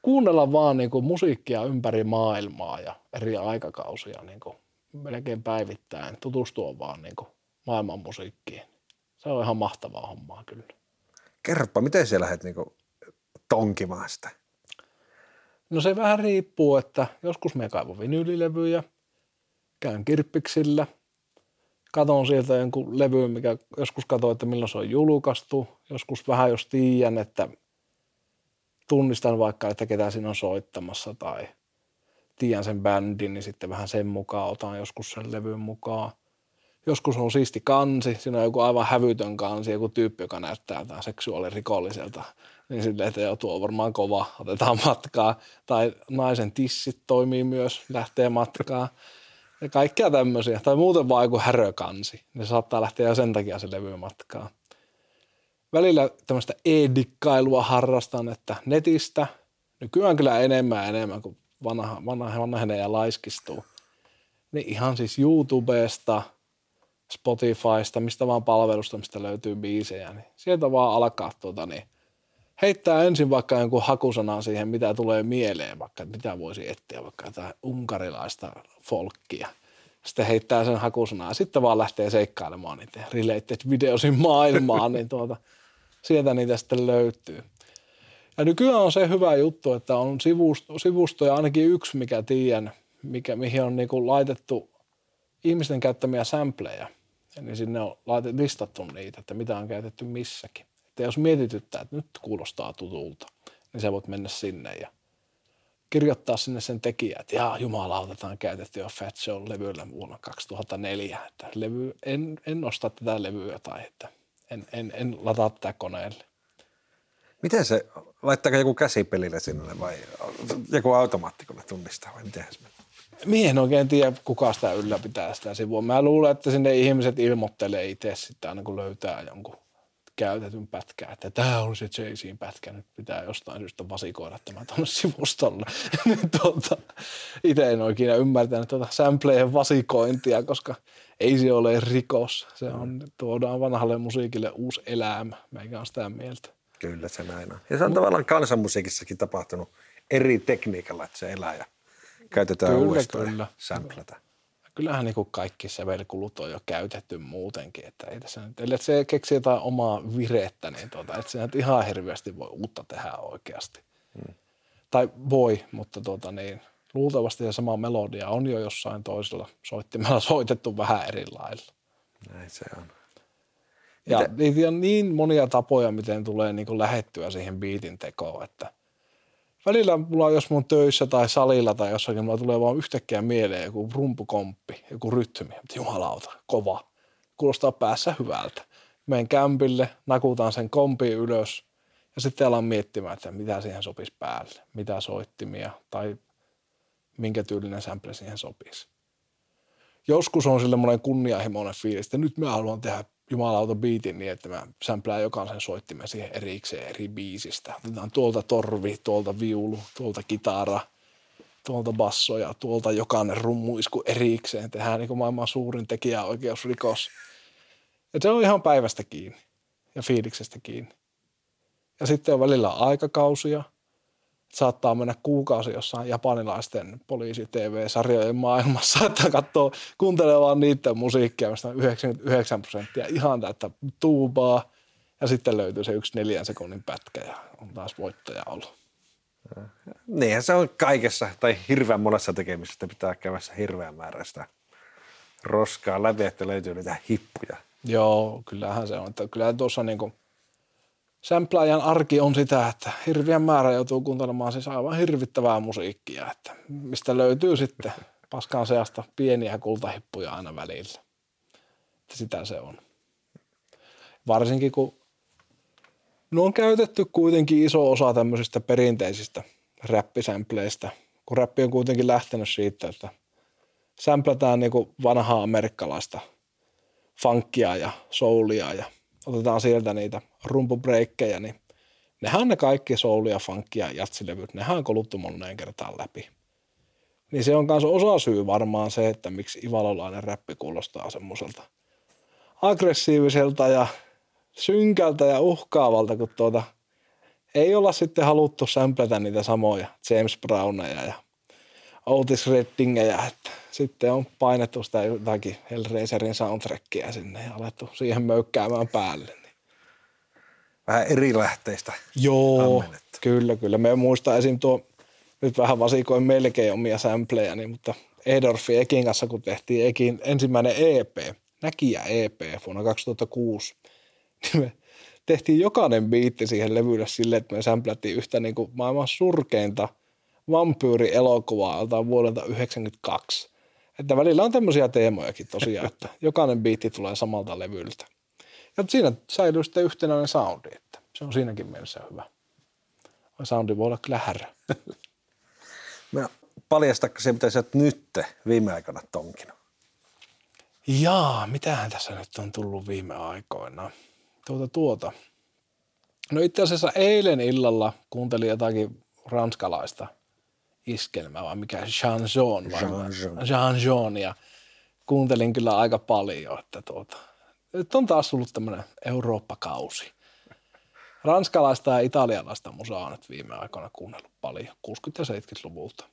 kuunnella vaan niin kuin musiikkia ympäri maailmaa ja eri aikakausia niin kuin melkein päivittäin, tutustua vaan niin kuin maailman musiikkiin. Se on ihan mahtavaa hommaa kyllä. Kerropa, miten sä lähdet niin kuin tonkimaan sitä? No se vähän riippuu, että joskus me kaivon vinyylilevyjä, käyn kirppiksillä, katon sieltä jonkun levyyn, mikä joskus katon, että milloin se on julkaistu, joskus vähän jos tiedän, että tunnistan vaikka, että ketä siinä on soittamassa tai tiedän sen bändin, niin sitten vähän sen mukaan otan joskus sen levyn mukaan. Joskus on siisti kansi, siinä on joku aivan hävytön kansi, joku tyyppi, joka näyttää jotain seksuaalirikolliselta, niin silleen, että joo, tuo on varmaan kova, otetaan matkaa. Tai naisen tissit toimii myös, lähtee matkaa. Ja kaikkea tämmöisiä. Tai muuten vaan joku härökansi, niin se saattaa lähteä jo sen takia se levy matkaan. Välillä tämmöistä e-dikkailua harrastan, että netistä nykyään kyllä enemmän ja enemmän, kun vanha, vanha, vanhenee ja laiskistuu. Niin ihan siis YouTubesta, Spotifysta, mistä vaan palvelusta, mistä löytyy biisejä, niin sieltä vaan alkaa tuota niin heittää ensin vaikka jonkun hakusanan siihen, mitä tulee mieleen, vaikka mitä voisi etsiä, vaikka jotain unkarilaista folkkia. Sitten heittää sen hakusanaa, sitten vaan lähtee seikkailemaan niitä related videosin maailmaan, niin tuota, sieltä niitä sitten löytyy. Ja nykyään on se hyvä juttu, että on sivustoja ainakin yksi, mikä tiedän, mikä, mihin on niinku laitettu ihmisten käyttämiä sampleja. Eli sinne on listattu niitä, että mitä on käytetty missäkin. Että jos mietityttää, että nyt kuulostaa tutulta, niin sä voit mennä sinne ja kirjoittaa sinne sen tekijän, että jaa, jumalauta, tämä on käytetty jo Fat Show-levyllä vuonna kaksituhattaneljä. Että levy, en, en osta tätä levyä tai että en, en, en lataa tätä koneelle. Miten se, laittaako joku käsipelille sinne vai joku automaattikolle tunnistaa vai miten se menee? Mie en oikein tiedä, kuka sitä ylläpitää sitä sivua. Mä luulen, että sinne ihmiset ilmoittelee itse sitten aina kun löytää jonkun käytetyn pätkän, että tämä on se Jay-Zin pätkä, nyt pitää jostain syystä vasikoida tämä tuonne sivustolle. tuota, itse en oikein ymmärtänyt tuota sampleen vasikointia, koska ei se ole rikos. Se on, tuodaan vanhalle musiikille uusi elämä, meikä on sitä mieltä. Kyllä se näin on. Ja se on tavallaan kansanmusiikissakin tapahtunut eri tekniikalla, että se elää ja käytetään kyllä, uudestaan kyllä. Samplätä. Kyllähän niin kuin kaikki sävelkulut on jo käytetty muutenkin, että ei tässä nyt, eli että se keksii jotain omaa virettä, niin tuota, että se nyt ihan hirveästi voi uutta tehdä oikeasti. Hmm. Tai voi, mutta tuota niin, luultavasti se sama melodia on jo jossain toisella soittimella soitettu vähän eri lailla. Näin se on. Ja niitä on niin monia tapoja, miten tulee niin kuin lähettyä siihen biitin tekoon, että välillä mulla, jos mun töissä tai salilla tai jossakin, mulla tulee vaan yhtäkkiä mieleen joku rumpukomppi, joku rytmi, jumalauta, kova, kuulostaa päässä hyvältä. Menen kämpille, nakutaan sen kompin ylös ja sitten alan miettimään, että mitä siihen sopisi päälle, mitä soittimia tai minkä tyylinen sample siihen sopisi. Joskus on sellainen kunnianhimoinen fiilis, että nyt mä haluan tehdä jumalauta biitin niin, että mä sämplään jokaisen soittimen siihen erikseen eri biisistä. Otetaan tuolta torvi, tuolta viulu, tuolta kitara, tuolta basso ja tuolta jokainen rummuisku erikseen. Tehdään niin kuin maailman suurin tekijäoikeusrikos. Ja se on ihan päivästä kiinni ja fiiliksestä kiinni. Ja sitten on välillä aikakausia. saattaa mennä kuukausi jossain japanilaisten poliisi-tv-sarjojen maailmassa, että katsoo, kuuntelee vaan niiden musiikkia, mistä yhdeksänkymmentäyhdeksän prosenttia ihan täyttä tuubaa, ja sitten löytyy se yksi neljän sekunnin pätkä, ja on taas voittaja ollut. Niinhän se on kaikessa, tai hirveän monessa tekemisessä, pitää käydässä hirveän määrästä roskaa läpi, että löytyy niitä hippuja. Joo, kyllähän se on, että kyllähän tuossa niinku sämpläjän arki on sitä, että hirveän määrä joutuu kuuntelemaan siis aivan hirvittävää musiikkia, että mistä löytyy sitten paskan seasta pieniä kultahippuja aina välillä. Että sitä se on. Varsinkin kun no on käytetty kuitenkin iso osa tämmöisistä perinteisistä räppisämpleistä, kun räppi on kuitenkin lähtenyt siitä, että sämplätään niinku vanhaa amerikkalaista funkia ja soulia ja otetaan sieltä niitä rumpubreikkejä, niin nehän ne kaikki soulia, funkia, jatsilevyt, nehän on koluttu moneen kertaan läpi. Niin se on kanssa osa syy varmaan se, että miksi ivalolainen räppi kuulostaa semmoiselta aggressiiviselta ja synkältä ja uhkaavalta, kun tuota ei olla sitten haluttu sämplätä niitä samoja James Browneja ja Otis Reddingejä, että sitten on painettu sitä jotakin Hellraiserin soundtrackia sinne ja alettu siihen möykkäämään päälle. Vähän eri lähteistä. Joo, kyllä, kyllä. Me muistan esim. tuo, nyt vähän vasikoin melkein omia sämplejä, niin, mutta Edorfin Ekin kanssa, kun tehtiin Ekin ensimmäinen E P, Näkijä E P vuonna kaksituhattakuusi, niin me tehtiin jokainen biitti siihen levylle silleen, että me sämplättiin yhtä niin kuin maailman surkeinta vampyyrielokuvaa joltain vuodelta yhdeksänkymmentäkaksi. Että välillä on tämmöisiä teemojakin tosiaan, että jokainen biitti tulee samalta levyltä. Ja siinä säilyy sitten yhtenäinen soundi, että se on siinäkin mielessä hyvä. Soundi voi olla kyllä härä. Mä paljastatko se, mitä sä oot nyt viime aikoina tonkinut? Jaa, mitähän tässä nyt on tullut viime aikoina? Tuota, tuota. No itse asiassa eilen illalla kuuntelin jotakin ranskalaista iskelmää, vai mikä se, chanson, varmaan. Chanson, ja kuuntelin kyllä aika paljon, että tuota. Nyt on taas tullut tämmöinen Eurooppa-kausi. Ranskalaista ja italialaista musaa on nyt viime aikoina kuunnellut paljon, kuusikymmentä- ja seitsemänkymmentäluvulta.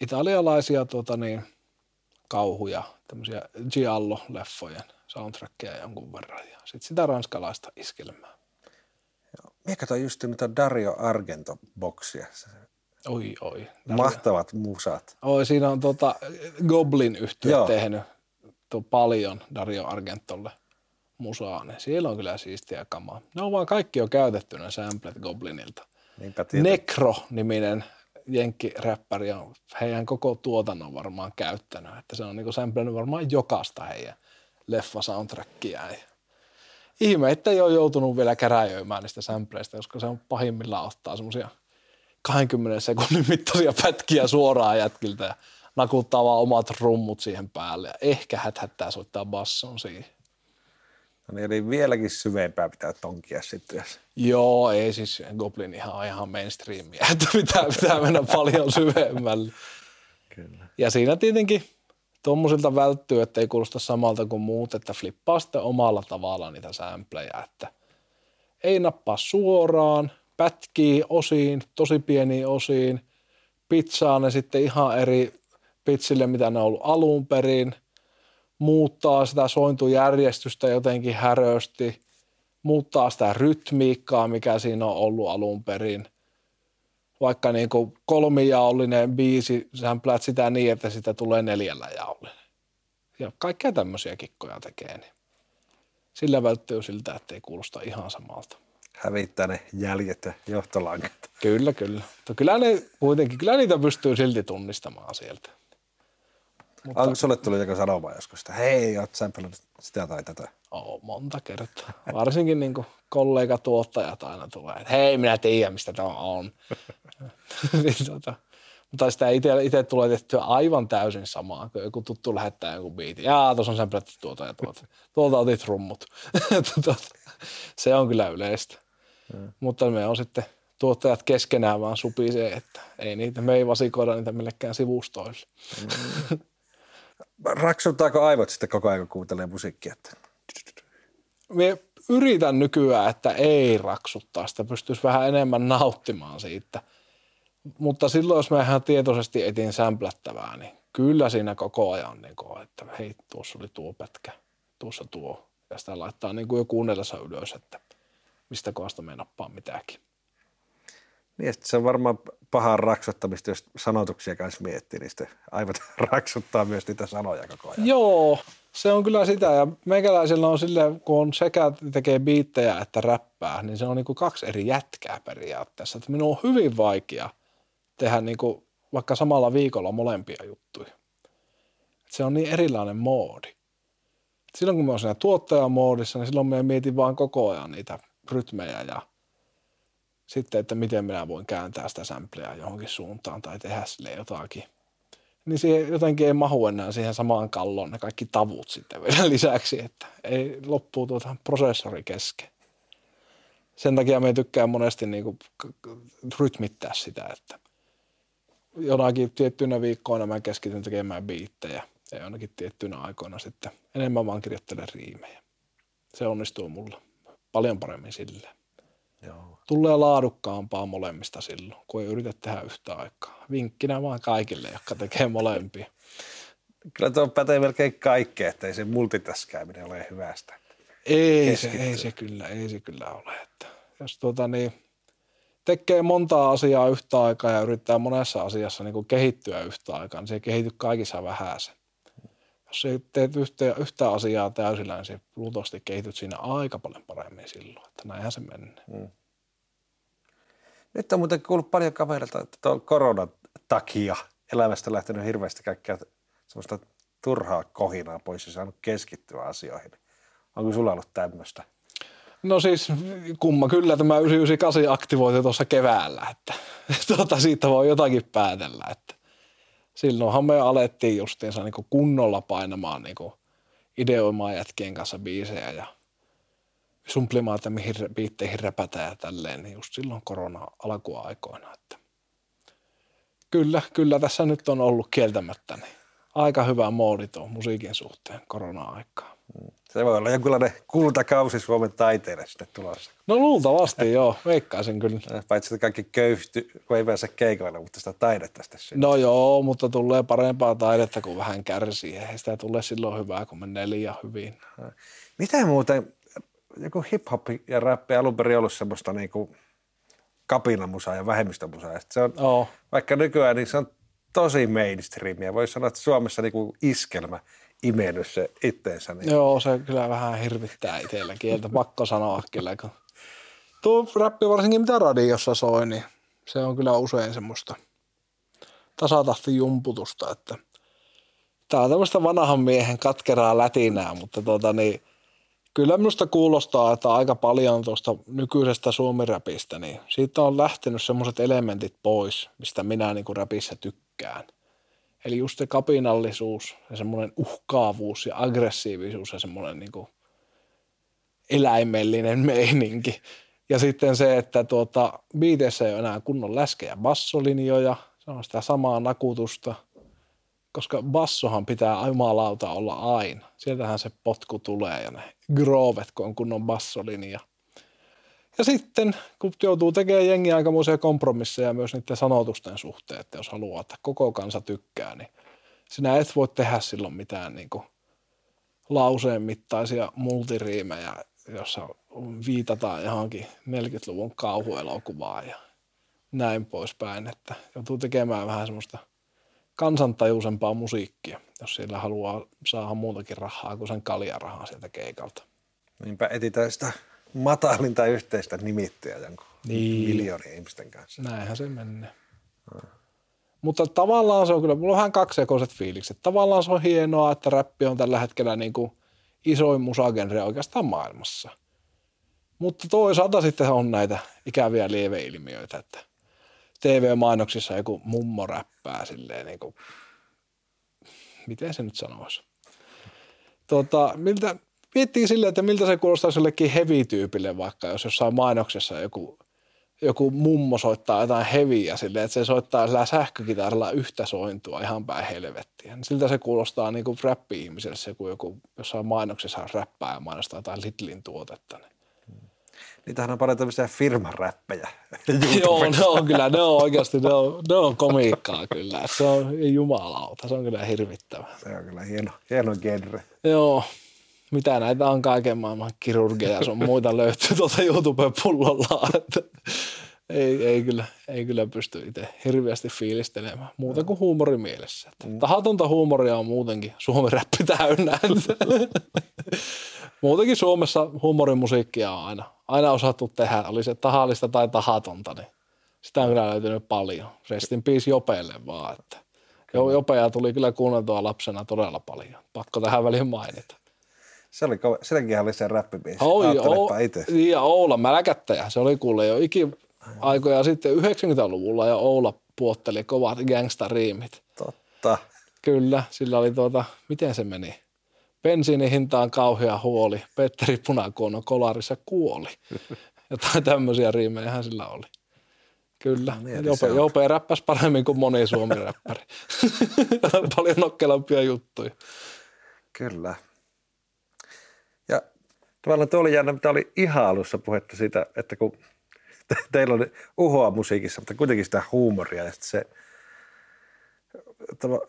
Italialaisia tuota niin, kauhuja, tämmöisiä giallo-leffojen soundtrackia jonkun verran ja sitten sitä ranskalaista iskelmää. Mie katsoin just noita Dario Argento-boksia. Oi, oi. Dario. Mahtavat musat. Oi, siinä on tuota Goblin-yhtiö tehnyt paljon Dario Argentolle musaa. Ne. Siellä on kyllä siistiä kamaa. Ne on vaan kaikki jo käytetty ne samplet Goblinilta. Necro-niminen jenkkiräppäri on heidän koko tuotannon varmaan käyttänyt. Että se on niinku samplennyt varmaan jokaista heidän leffa-soundtrackiään. Ihme, että ei ole joutunut vielä käräjöimään niistä sämpleistä, koska se on pahimmillaan ottaa semmoisia kahdenkymmenen sekunnin mittaisia pätkiä suoraan jätkiltä ja nakuttaa vaan omat rummut siihen päälle ja ehkä häthättää soittaa basson siihen. No niin, eli vieläkin syvempää pitää tonkia sitten. Joo, ei siis Goblin ihan, ihan mainstreamia, että pitää, pitää mennä paljon syvemmälle. Kyllä. Ja siinä tietenkin tuommoisilta välttyy, että ei kuulosta samalta kuin muut, että flippaa sitten omalla tavallaan niitä sämplejä, että ei nappaa suoraan, pätkii osiin, tosi pieniin osiin, pitsaa ne sitten ihan eri pitsille, mitä ne on ollut alun perin, muuttaa sitä sointujärjestystä jotenkin härösti, muuttaa sitä rytmiikkaa, mikä siinä on ollut alun perin. Vaikka niin kuin kolmijaollinen biisi, sämpläät sitä niin, että sitä tulee neljällä jaollinen. Ja kaikkea tämmöisiä kikkoja tekee, niin sillä välttyy siltä, ettei kuulosta ihan samalta. Hävittää ne jäljet ja johtolangat. Kyllä, kyllä. Kyllä, ne, kuitenkin, kyllä niitä pystyy silti tunnistamaan sieltä. Mutta onko sulle tullut joku sanomaan joskus, että hei, oot sämpellyt sitä tai tätä? Oo, monta kertaa. Varsinkin niin kuin kollegatuottajat aina tulee, että hei, minä tiedän, mistä tämä on. niin, tota. Mutta sitä itse tulee tehtyä aivan täysin samaa, kun joku tuttu lähettää joku biitin. Jaa, tuossa on sämpellyt tuota ja tuota. Tuolta otit rummut. Se on kyllä yleistä. Hmm. Mutta me on sitten tuottajat keskenään vaan supii se, että ei niitä, me ei vasikoida niitä millekään sivustoille. Hmm. Raksutaako aivot sitten koko ajan, kun kuuntelee musiikkia? Mie yritän nykyään, että ei raksuttaa sitä, pystyisi vähän enemmän nauttimaan siitä. Mutta silloin, jos mä ihan tietoisesti etin sämplättävää, niin kyllä siinä koko ajan, niin kuin, että hei, tuossa oli tuo pätkä, tuossa tuo. Ja sitä laittaa niin kuin jo kuunnellessa ylös, että mistä kohdasta me nappaa mitäkin. Niin, se on varmaan pahaa raksuttamista, jos sanotuksia kanssa miettii, niin sitten aivot raksuttaa myös niitä sanoja koko ajan. Joo, se on kyllä sitä. Ja meikäläisillä on silleen, kun on sekä tekee biittejä että räppää, niin se on niin kuin kaksi eri jätkää periaatteessa. Että minun on hyvin vaikea tehdä niin kuin vaikka samalla viikolla molempia juttuja. Et se on niin erilainen moodi. Et silloin kun me on siinä tuottajamoodissa, niin silloin me mietin vaan koko ajan niitä rytmejä ja sitten, että miten minä voin kääntää sitä sampleä johonkin suuntaan tai tehdä sille jotakin. Niin siihen jotenkin ei mahu enää siihen samaan kalloon ne kaikki tavut sitten vielä lisäksi, että ei loppuu tuota prosessori kesken. Sen takia me tykkään monesti niinku rytmittää sitä, että jonakin tiettyinä viikkoina mä keskityn tekemään biittejä ja jonakin tiettyinä aikoina sitten enemmän vaan kirjoittelen riimejä. Se onnistuu mulla paljon paremmin silleen. Joo. Tulee laadukkaampaa molemmista silloin, kun ei yritä tehdä yhtä aikaa. Vinkkinä vaan kaikille, jotka tekee molempia. Kyllä tuo pätee melkein kaikkea, ettei se multitaskääminen ole hyvästä. Ei se, ei se kyllä, ei se kyllä ole. Että jos tuota niin, tekee montaa asiaa yhtä aikaa ja yrittää monessa asiassa niin kuin kehittyä yhtä aikaa, niin se ei kehity kaikissa vähäsen. Jos ei teet yhtä, yhtä asiaa täysillä, niin se luultavasti kehityt siinä aika paljon paremmin silloin, että näinhän se menee. Mm. Nyt on muuten kuullut paljon kaverilta, että tuon koronan takia elämästä on lähtenyt hirveästi kaikkea semmoista turhaa kohinaa pois ja saanut keskittyä asioihin. Onko sulla ollut tämmöistä? No siis kumma kyllä tämä yhdeksänsataayhdeksänkymmentäkahdeksan aktivoitiin tuossa keväällä, että tuota, siitä voi jotakin päätellä, että silloinhan me alettiin justiinsa niin kuin kunnolla painamaan, niin kuin ideoimaan jätkien kanssa biisejä ja sumplimaan, että mihin biitteihin räpätään ja tälleen, niin just silloin korona-alkuaikoina. Että kyllä, kyllä tässä nyt on ollut kieltämättä niin aika hyvä moodi tuon musiikin suhteen korona-aikaa. Se voi olla jonkinlainen kultakausi Suomen taiteille sitten tulossa. No luultavasti joo, veikkaisin kyllä. Paitsi että kaikki köyhty, kun ei pääse keikoilla, mutta sitä taidetta sitten syntyy. No joo, mutta tulee parempaa taidetta, kun vähän kärsii. Eihän sitä tulee silloin hyvää, kun menee liian hyvin. Miten muuten, joku hip-hop ja rappi alun perin ollut semmoista niin kuin kapinamusaa ja vähemmistömusaa. Se on, oh. Vaikka nykyään niin se on tosi mainstreamia. Voisi sanoa, että Suomessa niin kuin iskelmä. Imennyt se itteensä. Niin. Joo, se kyllä vähän hirvittää itsellä kieltä, pakko sanoa kyllä. Kun tuo räppi varsinkin mitä radiossa soi, niin se on kyllä usein semmoista tasatahti jumputusta, että tää on tämmöistä vanhan miehen katkeraa lätinää, mutta tuota niin, kyllä minusta kuulostaa, että aika paljon tuosta nykyisestä suomiräpistä, niin siitä on lähtenyt semmoiset elementit pois, mistä minä niin kuin räpissä tykkään. Eli just se kapinallisuus ja semmoinen uhkaavuus ja aggressiivisuus ja semmoinen niin kuin eläimellinen meininki. Ja sitten se, että tuota, biiteissä ei ole enää kunnon läskejä bassolinjoja, se on sitä samaa nakutusta, koska bassohan pitää jumalauta olla aina. Sieltähän se potku tulee ja ne groovet, kun on kunnon bassolinja. Ja sitten, kun joutuu tekemään jengiä aikamoisia kompromisseja myös niiden sanotusten suhteen, että jos haluaa, että koko kansa tykkää, niin sinä et voi tehdä silloin mitään niin kuin lauseen mittaisia multiriimejä, jossa viitataan johonkin neljäkymmentäluvun kauhuelokuvaa ja näin poispäin. Että joutuu tekemään vähän semmoista kansantajuisempaa musiikkia, jos siellä haluaa saada muutakin rahaa kuin sen kaljarahaa sieltä keikalta. Niinpä etitään sitä matalin tai yhteistä nimittäjä jonkun niin. Miljoonien ihmisten kanssa. Näinhän se menee. Hmm. Mutta tavallaan se on kyllä, mulla on vähän kaksijakoiset fiilikset. Tavallaan se on hienoa, että räppi on tällä hetkellä niin kuin isoin musagenre oikeastaan maailmassa. Mutta toisaalta sitten on näitä ikäviä lieveilmiöitä, että T V-mainoksissa joku mummo räppää silleen niin kuin, miten se nyt sanoisi? Tota, miltä... Miettii silleen, että miltä se kuulostaisi jollekin heavy-tyypille vaikka, jos jossain mainoksessa joku, joku mummo soittaa jotain heavyä silleen, että se soittaa sillä sähkökitarilla yhtä sointua ihan päin helvettiä. Siltä se kuulostaa niin kuin räppi-ihmiselle se, kun joku jossain mainoksessa räppää ja mainostaa jotain Lidlin tuotetta. Niin niitähän on paljon tämmöisiä firmaräppejä. Joo, ne on kyllä, ne on oikeasti, ne on, ne on komiikkaa kyllä. Se on jumalauta, se on kyllä hirvittävää. Se on kyllä hieno, hieno genre. Joo, mitä näitä on kaiken maailman kirurgeja, sun muita löytyy tuolta YouTube-pullollaan, että ei, ei, kyllä, ei kyllä pysty itse hirveästi fiilistelemään, muuta kuin huumori mielessä. Mm. Tahatonta huumoria on muutenkin Suomen räppi täynnä. Muutenkin Suomessa huumorimusiikkia on aina, aina osattu tehdä, oli se tahallista tai tahatonta, niin sitä on kyllä löytynyt paljon. Rest in peace Jopeelle vaan, että Jopeja tuli kyllä kuunneltua lapsena todella paljon, pakko tähän väliin mainita. Se oli kova, silläkin oli se räppibiisi, ajattelepa itse. Ja Oula Mäläkättäjä, se oli kuule jo iki aikoja sitten yhdeksänkymmentäluvulla ja Oula puotteli kovat gangsta-riimit. Totta. Kyllä, sillä oli tuota, miten se meni? Bensiinihinta on kauhea huoli, Petteri Punakuono kolarissa kuoli. Jotain tämmöisiä riimejähän sillä oli. Kyllä, Jope, Jope räppäsi paremmin kuin moni suomi-räppäri. Paljon nokkelampia juttuja. Kyllä. Ja tavallaan tuo oli jännä, mitä oli ihan alussa puhetta siitä, että kun teillä on uhoa musiikissa, mutta kuitenkin sitä huumoria ja se,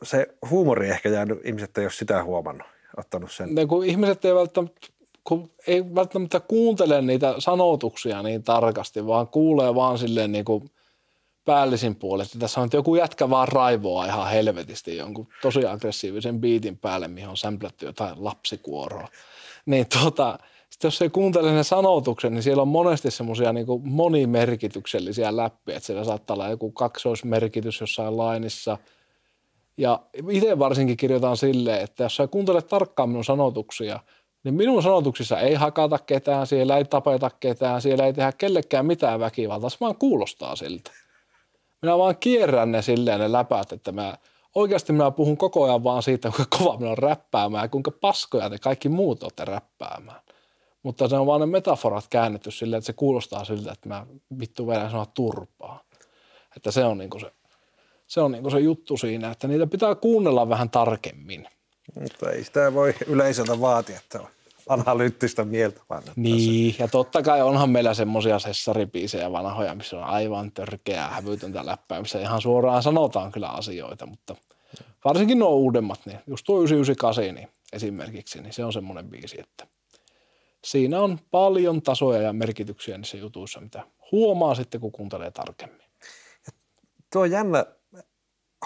se huumori ehkä jäänyt, ihmiset ei ole sitä huomannut, ottanut sen. Ne, kun ihmiset ei välttämättä, kun ei välttämättä kuuntele niitä sanotuksia niin tarkasti, vaan kuulee vaan silleen niin kuin päällisin puolin, että tässä on joku jätkä vaan raivoa ihan helvetisti jonkun tosi aggressiivisen biitin päälle, mihin on sämplätty jotain lapsikuoroa. Niin tuota... Sitten jos ei kuuntele ne sanotuksen, niin siellä on monesti semmoisia niin kuin monimerkityksellisiä läppiä, että siellä saattaa olla joku kaksoismerkitys jossain lainissa. Ja itse varsinkin kirjoitan silleen, että jos ei kuuntele tarkkaan minun sanotuksia, niin minun sanotuksissa ei hakata ketään, siellä ei tapeta ketään, siellä ei tehdä kellekään mitään väkivaltaa, se vaan kuulostaa siltä. Minä vaan kierrän ne silleen ne läpät, että mä, oikeasti minä puhun koko ajan vaan siitä, kuinka kova minä on räppäämään ja kuinka paskoja te kaikki muut olette räppäämään. Mutta se on vaan ne metaforat käännetty silleen, että se kuulostaa siltä, että mä vittu vedän sanoa turpaa. Että se on niinku se, se, on niinku se juttu siinä, että niitä pitää kuunnella vähän tarkemmin. Mutta ei sitä voi yleisöltä vaatia, että on analyyttistä mieltä. Niin, se. Ja totta kai onhan meillä semmoisia sessaribiisejä vanhoja, missä on aivan törkeää, hävytöntä läppää, missä ihan suoraan sanotaan kyllä asioita. Mutta varsinkin nuo uudemmat, niin just tuo yhdeksänsataayhdeksänkymmentäkahdeksan niin esimerkiksi, niin se on semmoinen biisi, että... Siinä on paljon tasoja ja merkityksiä niissä jutuissa, mitä huomaa sitten, kun kuuntelee tarkemmin. Ja tuo jännä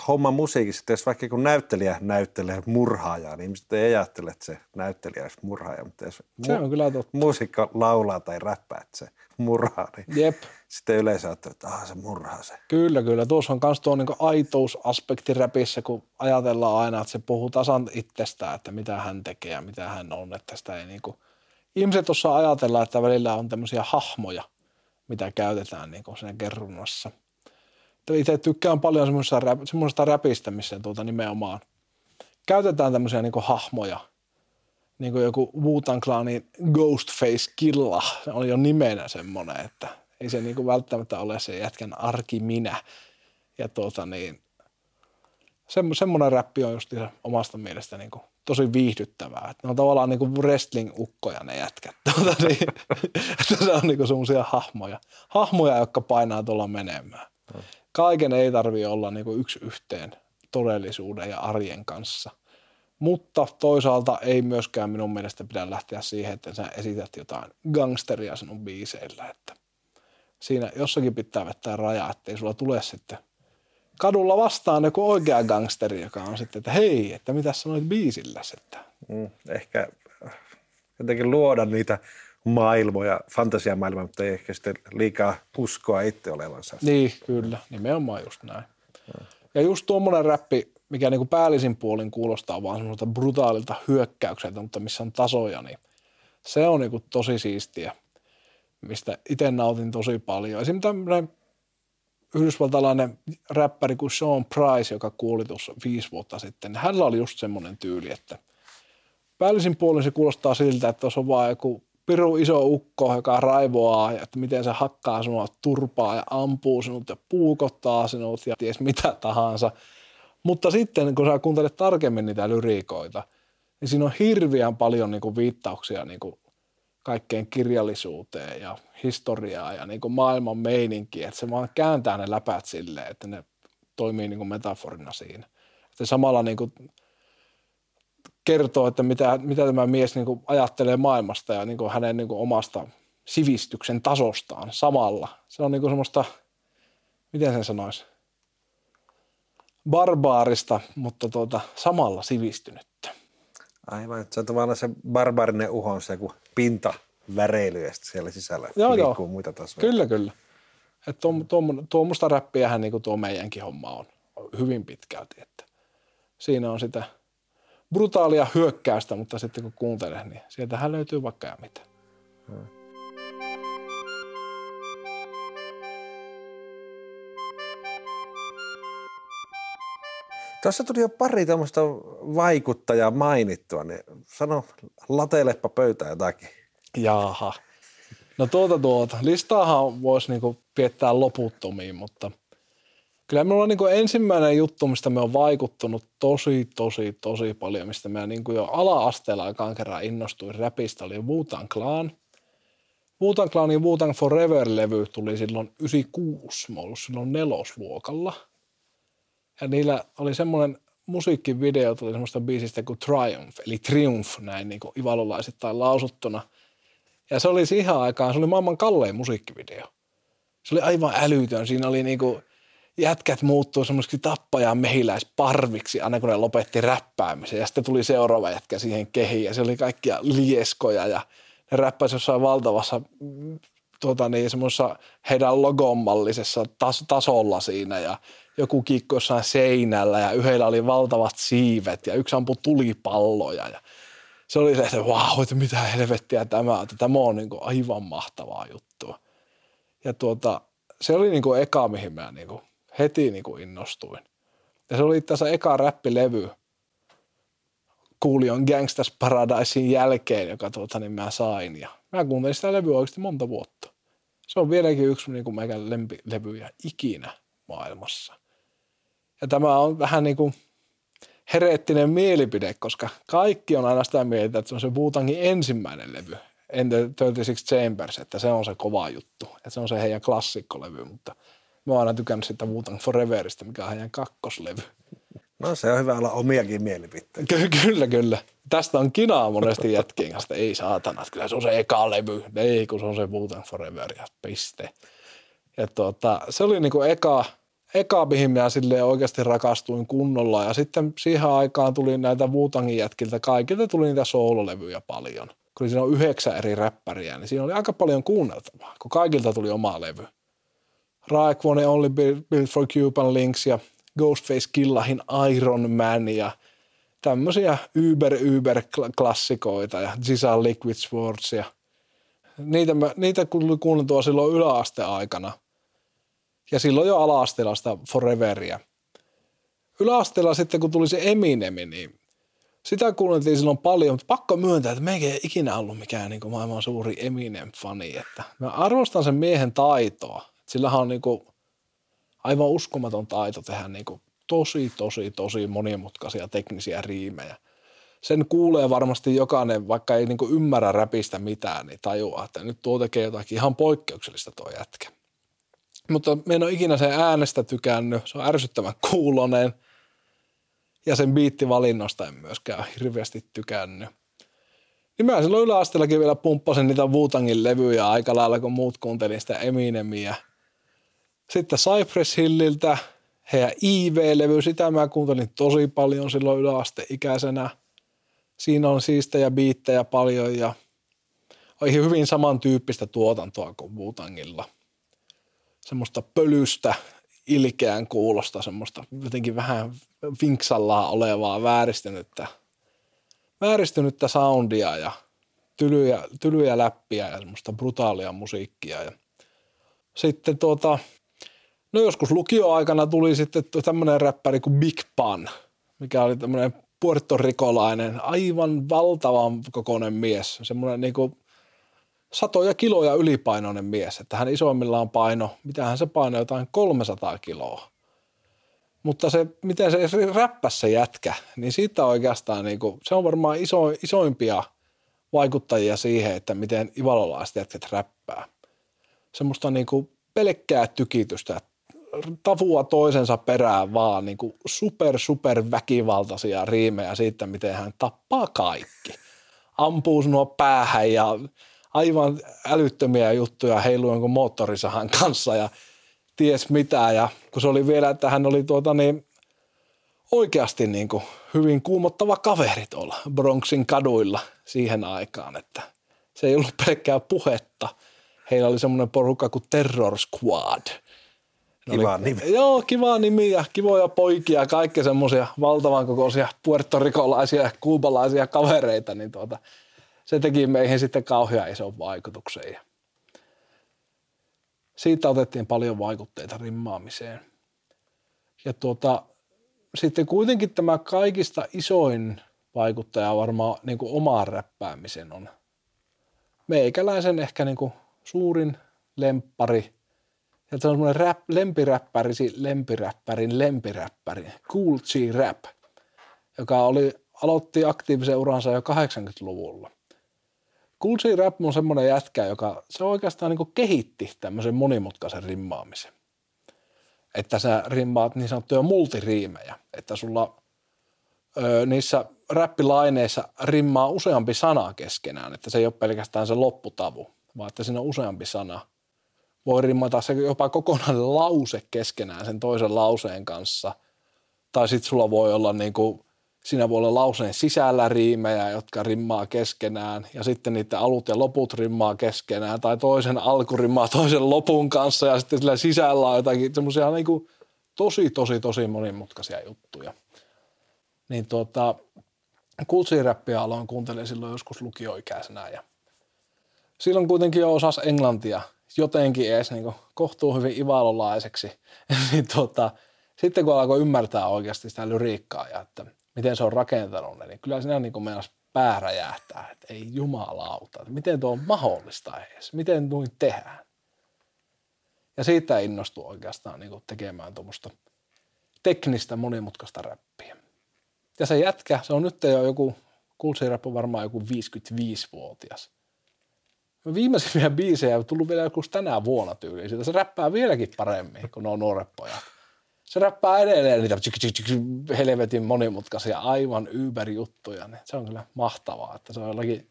homma musiikissa, että jos vaikka kun näyttelijä näyttelee murhaajaa, niin ihmiset ei ajattele, että se näyttelijä olisi murhaaja, mutta jos mu- muusikko laulaa tai räppää, että se murhaa, niin Jep. sitten yleensä ajattelee, että aha, se murhaa se. Kyllä, kyllä. Tuossa on myös tuo niin kuin aitousaspekti räpissä, kun ajatellaan aina, että se puhuu tasan itsestään, että mitä hän tekee ja mitä hän on, että sitä ei niin kuin ihmiset osaa ajatella, että välillä on tämmöisiä hahmoja, mitä käytetään niin kuin siinä kerrunnassa. Itse tykkään paljon semmoisesta räpistä, missä tuota nimenomaan käytetään tämmöisiä niin kuin hahmoja. Niin kuin joku Wu-Tang Clanin Ghostface Killa, se on jo nimenä semmoinen, että ei se niin kuin välttämättä ole se jätkän arkiminä. Ja tuota niin, semmoinen räppi on just omasta mielestä niin kuin tosi viihdyttävää. Että ne on tavallaan niinku wrestling-ukkoja ne jätkät. Tuota, niin, että se on niinku semmoisia hahmoja. Hahmoja, jotka painaa tuolla menemään. Hmm. Kaiken ei tarvitse olla niinku yksi yhteen todellisuuden ja arjen kanssa. Mutta toisaalta ei myöskään minun mielestä pidä lähteä siihen, että sä esität jotain gangsteria sinun biiseillä. Että siinä jossakin pitää vettää rajaa, ettei sulla tule sitten... Kadulla vastaan joku oikea gangsteri, joka on sitten, että hei, että mitä sanoit biisilläs? Että... Mm, ehkä jotenkin luoda niitä maailmoja, fantasiamaailmaa, mutta ei ehkä sitten liikaa uskoa itse olevansa. Niin, kyllä. Nimenomaan just näin. Mm. Ja just tuommoinen räppi, mikä niinku päällisin puolin kuulostaa vaan semmoista brutaalilta hyökkäykseltä, mutta missä on tasoja, niin se on niinku tosi siistiä, mistä itse nautin tosi paljon. Esimerkiksi tämmöinen yhdysvaltalainen räppäri kuin Sean Price, joka kuoli tuossa viisi vuotta sitten, hänellä oli just semmoinen tyyli, että päällisin puolin se kuulostaa siltä, että se on vaan joku piru iso ukko, joka raivoaa, ja että miten se hakkaa sinua turpaa ja ampuu sinut ja puukottaa sinut ja ties mitä tahansa. Mutta sitten, kun sä kuuntelet tarkemmin niitä lyriikoita, niin siinä on hirveän paljon niinku viittauksia niinku kaikkeen kirjallisuuteen ja historiaan ja niin kuin maailman meininkiin, että se vaan kääntää ne läpät silleen, että ne toimii niin kuin metaforina siinä. Että samalla niin kuin kertoo, että mitä, mitä tämä mies niin kuin ajattelee maailmasta ja niin kuin hänen niin kuin omasta sivistyksen tasostaan samalla. Se on niin kuin semmoista, miten sen sanoisi, barbaarista, mutta tuota, samalla sivistynyttä. Aivan, se on tavallaan se barbaarinen uho on se joku pintaväreily ja siellä sisällä joo, liikkuu joo. muita tasoja. Kyllä, kyllä. Että tuommoista räppiähän niin kuin tuo meidänkin homma on hyvin pitkälti. Että siinä on sitä brutaalia hyökkäystä, mutta sitten kun kuuntelee, niin sieltähän löytyy vaikka ja mitä. Hmm. Tuossa tuli jo pari tämmöistä vaikuttajaa mainittua, niin sano lateilepä pöytää jotakin. Jaaha. No tuota tuota. Listaahan voisi niinku piettää loputtomiin, mutta kyllä minulla on niinku ensimmäinen juttu, mistä me on vaikuttunut tosi, tosi, tosi paljon, mistä minä niinku jo ala-asteella aikaan kerran innostuin räpistä, oli Wu-Tang Clan. Wu-Tang Clan ja Wu-Tang Forever-levy tuli silloin yhdeksänkymmentäkuusi, mä ollut silloin nelosluokalla. Ja niillä oli semmoinen musiikkivideo, tuli semmoista biisistä kuin Triumph, eli Triumph, näin niin kuin ivalolaisittain lausuttuna. Ja se oli siihen aikaan, se oli maailman kallein musiikkivideo. Se oli aivan älytön. Siinä oli niin kuin jätkät muuttuu semmoisiksi tappajan mehiläisparviksi, aina kun ne lopetti räppäämisen. Ja sitten tuli seuraava jätkä siihen kehiin, ja se oli kaikkia lieskoja, ja ne räppäsi jossain valtavassa tuota niin, semmoisessa heidän logomallisessa tas- tasolla siinä, ja joku kiikko jossain seinällä ja yhdellä oli valtavat siivet ja yksi ampui tulipalloja. Ja se oli se, että vau, että mitä helvettiä tämä, että tämä on niin kuin aivan mahtavaa juttua. Ja tuota, se oli niin kuin eka, mihin mä niin kuin heti niin kuin innostuin. Ja se oli itse asiassa eka räppilevy Kuulion Gangsters Paradisein jälkeen, joka tuota, niin mä sain. Ja mä kuuntelin sitä levyä oikeasti monta vuotta. Se on vieläkin yksi niin kuin meikän lempilevyjä ikinä maailmassa. Ja tämä on vähän niin kuin hereettinen mielipide, koska kaikki on aina sitä mieltä, että se on se Wu-Tangin ensimmäinen levy, Enter kolmekymmentäkuusi Chambers, että se on se kova juttu, että se on se heidän klassikkolevy, mutta mä oon aina tykännyt sitä Wu-Tang Foreverista, mikä on heidän kakkoslevy. No se on hyvä olla omiakin mielipiteitä. Ky- kyllä, kyllä. Tästä on kinaa monesti jätkien kanssa, ei saatana, kyllä se on se eka levy, ei kun se on se Wu-Tang Forever ja piste. Ja tuota, se oli niinku eka... Eka, mihin minä silleen oikeasti rakastuin kunnolla ja sitten siihen aikaan tuli näitä Wu-Tangin jätkiltä, kaikilta tuli niitä soololevyjä paljon. Kun siinä on yhdeksän eri räppäriä, niin siinä oli aika paljon kuunneltavaa, kun kaikilta tuli oma levy. Raekwon Only Built for Cuban Links ja Ghostface Killahin Iron Man ja tämmöisiä yber-yber-klassikoita ja G Z A Liquid Swords ja niitä, niitä kuunneltua silloin yläasteaikana. Ja silloin jo ala-asteella sitä Foreveria. Yläasteella sitten, kun tuli se Eminemi, niin sitä kuunneltiin silloin paljon, mutta pakko myöntää, että meikä ei ikinä ollut mikään niin kuin maailman suuri Eminem-fani. Että mä arvostan sen miehen taitoa. Sillähän on niin kuin aivan uskomaton taito tehdä niin kuin tosi, tosi, tosi monimutkaisia teknisiä riimejä. Sen kuulee varmasti jokainen, vaikka ei niin kuin ymmärrä räpistä mitään, niin tajuaa, että nyt tuo tekee jotakin ihan poikkeuksellista tuo jätkä. Mutta mä en ole ikinä sen äänestä tykännyt, se on ärsyttävän kuulonen ja sen biittivalinnosta en myöskään hirveästi tykännyt. Niin mä silloin yläasteellakin vielä pumppasin niitä Wu-Tangin levyjä aika lailla, kun muut kuuntelin sitä Eminemiä. Sitten Cypress Hilliltä, heidän I V-levy, sitä mä kuuntelin tosi paljon silloin yläasteikäisenä. Siinä on siistejä biittejä paljon ja oli hyvin samantyyppistä tuotantoa kuin Wu-Tangilla. Semmoista pölystä, ilkeän kuulosta, semmoista jotenkin vähän vinksallaan olevaa vääristynyttä, vääristynyttä soundia ja tylyjä, tylyjä läppiä ja semmoista brutaalia musiikkia. Ja sitten tuota, no joskus lukioaikana tuli sitten tämmöinen räppäri kuin Big Pun, mikä oli tämmöinen puertorikolainen, aivan valtavan kokoinen mies, semmoinen niinku satoja kiloja ylipainoinen mies, että hän isoimmillaan paino, mitähän se paino jotain kolmesataa kiloa. Mutta se, miten se räppäs se jätkä, niin siitä oikeastaan, niin kuin, se on varmaan iso, isoimpia vaikuttajia siihen, että miten ivalolaiset jätket räppää. Semmoista niinku pelkkää tykitystä, tavua toisensa perään vaan niinku super super väkivaltaisia riimejä siitä, miten hän tappaa kaikki. Ampuu sinua päähän ja aivan älyttömiä juttuja heiluu jonkun moottorisahan kanssa ja ties mitä. Ja kun se oli vielä, että hän oli tuota niin oikeasti niin kuin hyvin kuumottava kaveri tuolla Bronxin kaduilla siihen aikaan, että se ei ollut pelkkää puhetta. Heillä oli semmoinen porukka kuin Terror Squad. Ne kiva oli, nimi. Joo, kiva nimi ja kivoja poikia, kaikki semmoisia valtavan kokoisia puertorikolaisia ja kuubalaisia kavereita, niin tuota, se teki meihin sitten kauhean ison vaikutuksen. Siitä otettiin paljon vaikutteita rimmaamiseen. Ja tuota, sitten kuitenkin tämä kaikista isoin vaikuttaja varmaan niin kuin omaan räppäämiseen on meikäläisen ehkä niin kuin suurin lemppari. Ja se on semmoinen rap, lempiräppärisi lempiräppärin lempiräppäri, Cool G Rap, joka oli, aloitti aktiivisen uransa jo kahdeksankymmentäluvulla. Cool G Rap on semmoinen jätkä, joka se oikeastaan niin kuin kehitti tämmöisen monimutkaisen rimmaamisen. Että sä rimmaat niin sanottuja multiriimejä, että sulla ö, niissä räppilaineissa rimmaa useampi sana keskenään, että se ei ole pelkästään se lopputavu, vaan että siinä on useampi sana. Voi rimmata se jopa kokonainen lause keskenään sen toisen lauseen kanssa, tai sitten sulla voi olla niin kuin, siinä voi olla lauseen sisällä riimejä, jotka rimmaa keskenään, ja sitten niiden alut ja loput rimmaa keskenään, tai toisen alku rimmaa toisen lopun kanssa, ja sitten sillä sisällä on jotakin semmoisia niin kuin tosi, tosi, tosi monimutkaisia juttuja. Niin tuota, kultsiiräppiä aloin kuuntelin silloin joskus lukioikäisenä, ja silloin kuitenkin jo osasi englantia, jotenkin edes niin kohtuu hyvin ivalolaiseksi, niin tuota, sitten kun alkoi ymmärtää oikeasti sitä lyriikkaa ja että miten se on rakentanut, niin kyllä siinä niin meinas pää räjähtää, että ei jumalauta, että miten tuo on mahdollista edes, miten noin tehdään. Ja siitä innostui oikeastaan niin tekemään tuommoista teknistä monimutkaista räppiä. Ja se jätkä, se on nyt jo joku, kultsiräppi on varmaan joku viisikymmentäviisivuotias. Viimeisimpiä biisejä on tullut vielä joku tänä vuonna tyyliin. Siitä se räppää vieläkin paremmin, kun ne on nuoreppoja. Se räppää edelleen niitä tsk, tsk, tsk, helvetin monimutkaisia, aivan ympärijuttuja. Se on kyllä mahtavaa, että se on jollakin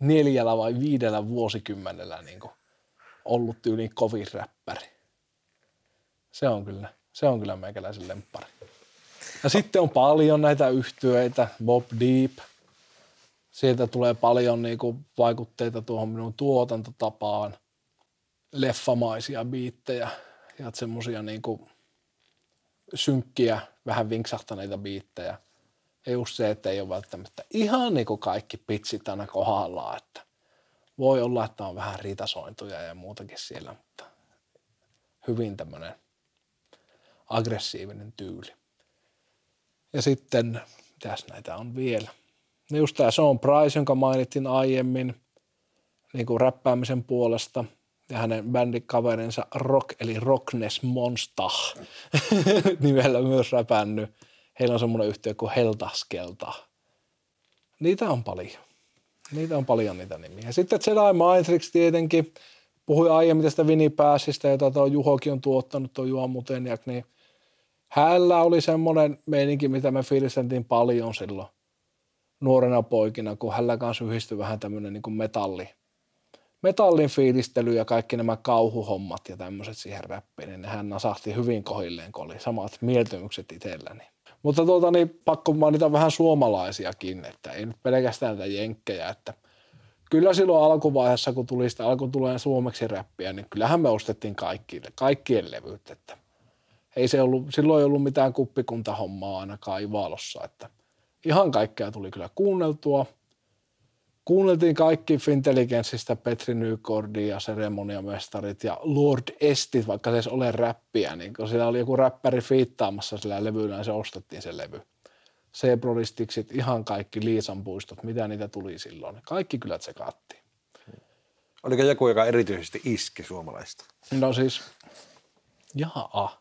neljällä vai viidellä vuosikymmenellä niin kuin ollut tyyliin kovin räppäri. Se on kyllä, se on kyllä meikäläisen lemppari. Ja sitten on paljon näitä yhtyeitä, Bob Deep. Sieltä tulee paljon niinku vaikutteita tuohon minun tuotantotapaan, leffamaisia biittejä ja semmoisia niinku synkkiä, vähän vinksahtaneita biittejä. Ja just se, että ei ole välttämättä ihan niinku kaikki pitsit aina kohdallaan, että voi olla, että on vähän riitasointuja ja muutakin siellä, mutta hyvin tämmöinen aggressiivinen tyyli. Ja sitten, mitäs näitä on vielä? No just tämä Sean Price, jonka mainittiin aiemmin niin kuin räppäämisen puolesta ja hänen bändikaverinsa Rock eli Rockness Monster nimellä myös räpännyt. Heillä on semmoinen yhtiö kuin Heltaskelta. Niitä on paljon. Niitä on paljon niitä nimiä. Sitten Jedi Matrix tietenkin. Puhuin aiemmin tästä Winipääsistä, jota tuo Juhokin on tuottanut, tuo Juha Muteniak. Niin hänellä oli semmoinen meininki, mitä me fiilisteltiin paljon silloin nuorena poikina, kun hänellä kanssa yhdistyi vähän tämmöinen niin kuin metalli, metallin fiilistely ja kaikki nämä kauhuhommat ja tämmöiset siihen räppiin, niin hän nasahti hyvin kohilleen, kun oli samat mieltymykset itselläni. Mutta tuota, niin pakko mainita vähän suomalaisiakin, että ei nyt pelkästään tätä jenkkejä, että kyllä silloin alkuvaiheessa, kun tuli sitä alkutuleen suomeksi räppiä, niin kyllähän me ostettiin kaikille, kaikkien levyt, että ei se ollut, silloin ei ollut mitään kuppikuntahommaa ainakaan Ivalossa, että ihan kaikkea tuli kyllä kuunneltua. Kuunneltiin kaikki Fintelligenssistä Petri Nykordia ja Seremoniamestarit ja Lord Estit, vaikka se ei ole räppiä. Niin kun siellä oli joku räppäri fiittaamassa sillä levyllä, niin se ostettiin se levy. Sebrodistiksit, ihan kaikki Liisan puistot, mitä niitä tuli silloin. Kaikki kyllä tsekaattiin. Oliko joku, joka erityisesti iski suomalaista? No siis, jaa.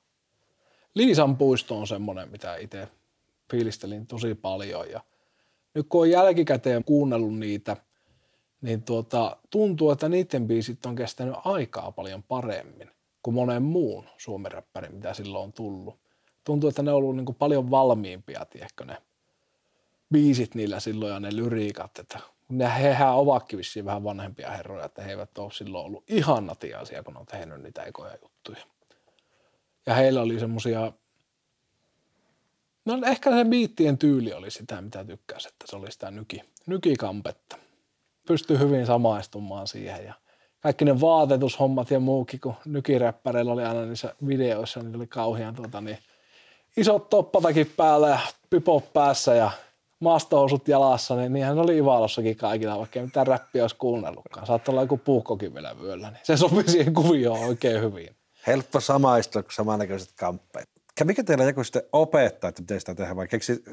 Liisan puisto on semmoinen, mitä itse fiilistelin tosi paljon ja nyt kun on jälkikäteen kuunnellut niitä, niin tuota, tuntuu, että niiden biisit on kestänyt aikaa paljon paremmin kuin monen muun suomiräppärin, mitä silloin on tullut. Tuntuu, että ne on ollut niin kuin paljon valmiimpia, tiedätkö, ne biisit niillä silloin ja ne lyriikat, että hehän ovatkin vissiin vähän vanhempia herroja, että he eivät ole silloin ollut ihan natiaisia, kun on tehnyt niitä ekoja juttuja. Ja heillä oli semmoisia, no ehkä se biittien tyyli oli sitä, mitä tykkäsi, että se oli sitä nyki, nykikampetta. Pystyi hyvin samaistumaan siihen ja kaikki ne vaatetushommat ja muukin, kun nykiräppäreillä oli aina niissä videoissa, niillä oli kauhean tuota, niin isot toppatakin päällä ja pipot päässä ja maastohousut jalassa, niin niinhän oli Ivalossakin kaikilla, vaikka ei mitään räppiä olisi kuunnellutkaan. Saattaa olla joku puukkokin vielä vyöllä, niin se sopii siihen kuvioon oikein hyvin. Helppo samaistua, kun samannäköiset kamppeet. Mikä teillä joku sitten opettaa, että miten sitä tehdään, vai keksi,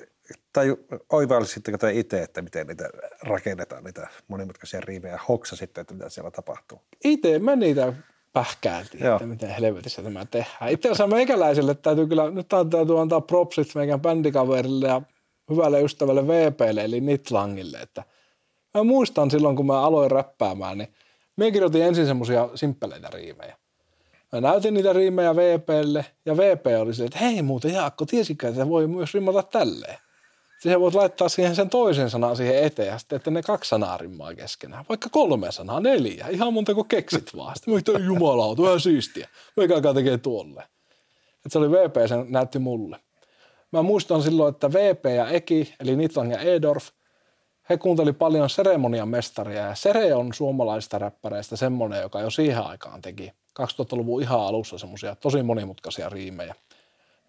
tai oivallisittekö te itse, että miten niitä rakennetaan, niitä monimutkaisia riivejä, hoksa sitten, että mitä siellä tapahtuu? Itse mä niitä pähkäiltiin, että miten helvetissä tämä tehdään. Itse asiassa meikäläisille täytyy kyllä, nyt täytyy antaa propsit meidän bändikaverille ja hyvälle ystävälle V P:lle, eli Nitlangille, että mä muistan silloin, kun mä aloin räppäämään, niin mä kirjoitin ensin semmoisia simppeleitä riivejä. Mä näytin niitä riimejä V P:lle, ja V P oli silleen, että hei muuten Jaakko, tiesikö, että voi myös rimmata tälleen. Siihen voit laittaa siihen sen toisen sanan siihen eteen, ja sitten, että ne kaksi sanaa rimmaa keskenään. Vaikka kolme sanaa, neljä, ihan monta kuin keksit vaan. Sitten mä yhtä jumalautu, ihan siistiä. Meikä alkaa tekee tuolle. Et se oli V P, sen näytti mulle. Mä muistan silloin, että V P ja Eki, eli Nitlan ja Edorf, he kuunteli paljon Seremonian mestaria, ja Sere on suomalaisista räppäreistä semmoinen, joka jo siihen aikaan teki kaksituhattaluvun ihan alussa semmoisia tosi monimutkaisia riimejä.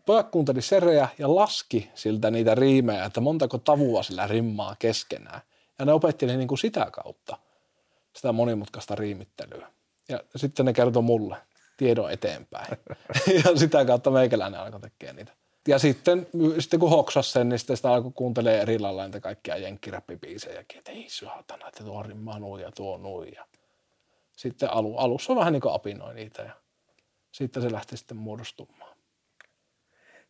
Pojat kuunteli Sereä ja laski siltä niitä riimejä, että montako tavua sillä rimmaa keskenään. Ja ne opetteli niin kuin sitä kautta sitä monimutkaista riimittelyä. Ja sitten ne kertoi mulle tiedon eteenpäin. Ja sitä kautta meikäläinen alkoi tekemään niitä. Ja sitten, sitten kun hoksasi sen, niin sitten sitä alkoi kuuntelemaan eri lailla niitä kaikkia jenkkiräppibiisejäkin. Että ei saatana, että tuo rimmaa nuin ja tuo nuin. Sitten alussa vähän niin kuin apinoi niitä ja siitä se lähti sitten muodostumaan.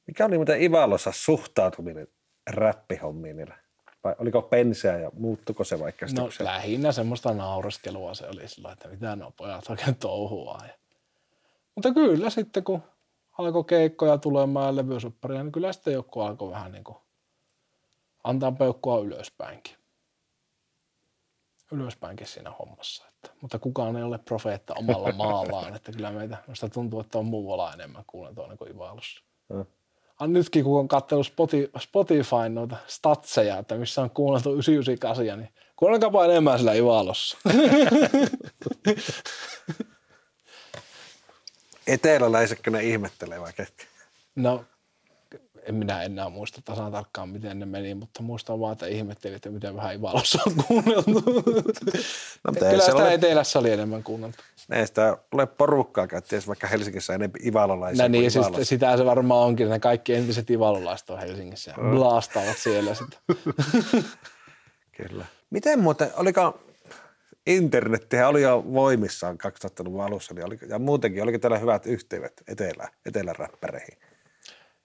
Mikä oli muuten Ivalossa suhtautuminen räppihommiin niillä? Vai oliko penseä ja muuttuko se vaikka sitä? No lähinnä semmoista naureskelua se oli sillä, että mitä nuo pojat oikein touhua. Ja... Mutta kyllä sitten kun alkoi keikkoja tulemaan ja levyysopparia, niin kyllä sitten joku alkoi vähän niin kuin antaa peukkua ylöspäinkin. ylöspäinkin siinä hommassa. Että, mutta kukaan ei ole profeetta omalla maallaan, että kyllä meitä, minusta tuntuu, että on muualla enemmän kuulen tuonne kuin Ivalossa. Mm. Nytkin, kun on katsellut Spotify noita statseja, että missä on kuunneltu yhdeksänsataayhdeksänkymmentäkahdeksan, niin kuunnelkaapa enemmän sillä Ivalossa. Eteläläisetkö ne ihmettelee vai ketkä? No, en minä enää muista tasan tarkkaan, miten ne meni, mutta muistan vaan, että ihmettelin, että miten vähän Ivalossa on kuunneltu. No, kyllä sitä ole... Etelässä oli enemmän kuunneltu. Ei sitä ole porukkaa käyttäessä, vaikka Helsingissä on enemmän ivalolaisia no, niin, siis, sitä se varmaan onkin, ne kaikki entiset ivalolaiset on Helsingissä ja blastaavat siellä sitä. Kyllä. Miten muuten, oliko internettihän oli jo voimissaan kaksituhattaluvun alussa, niin oli, ja muutenkin, oliko täällä hyvät yhteydet etelä, eteläräppäreihin?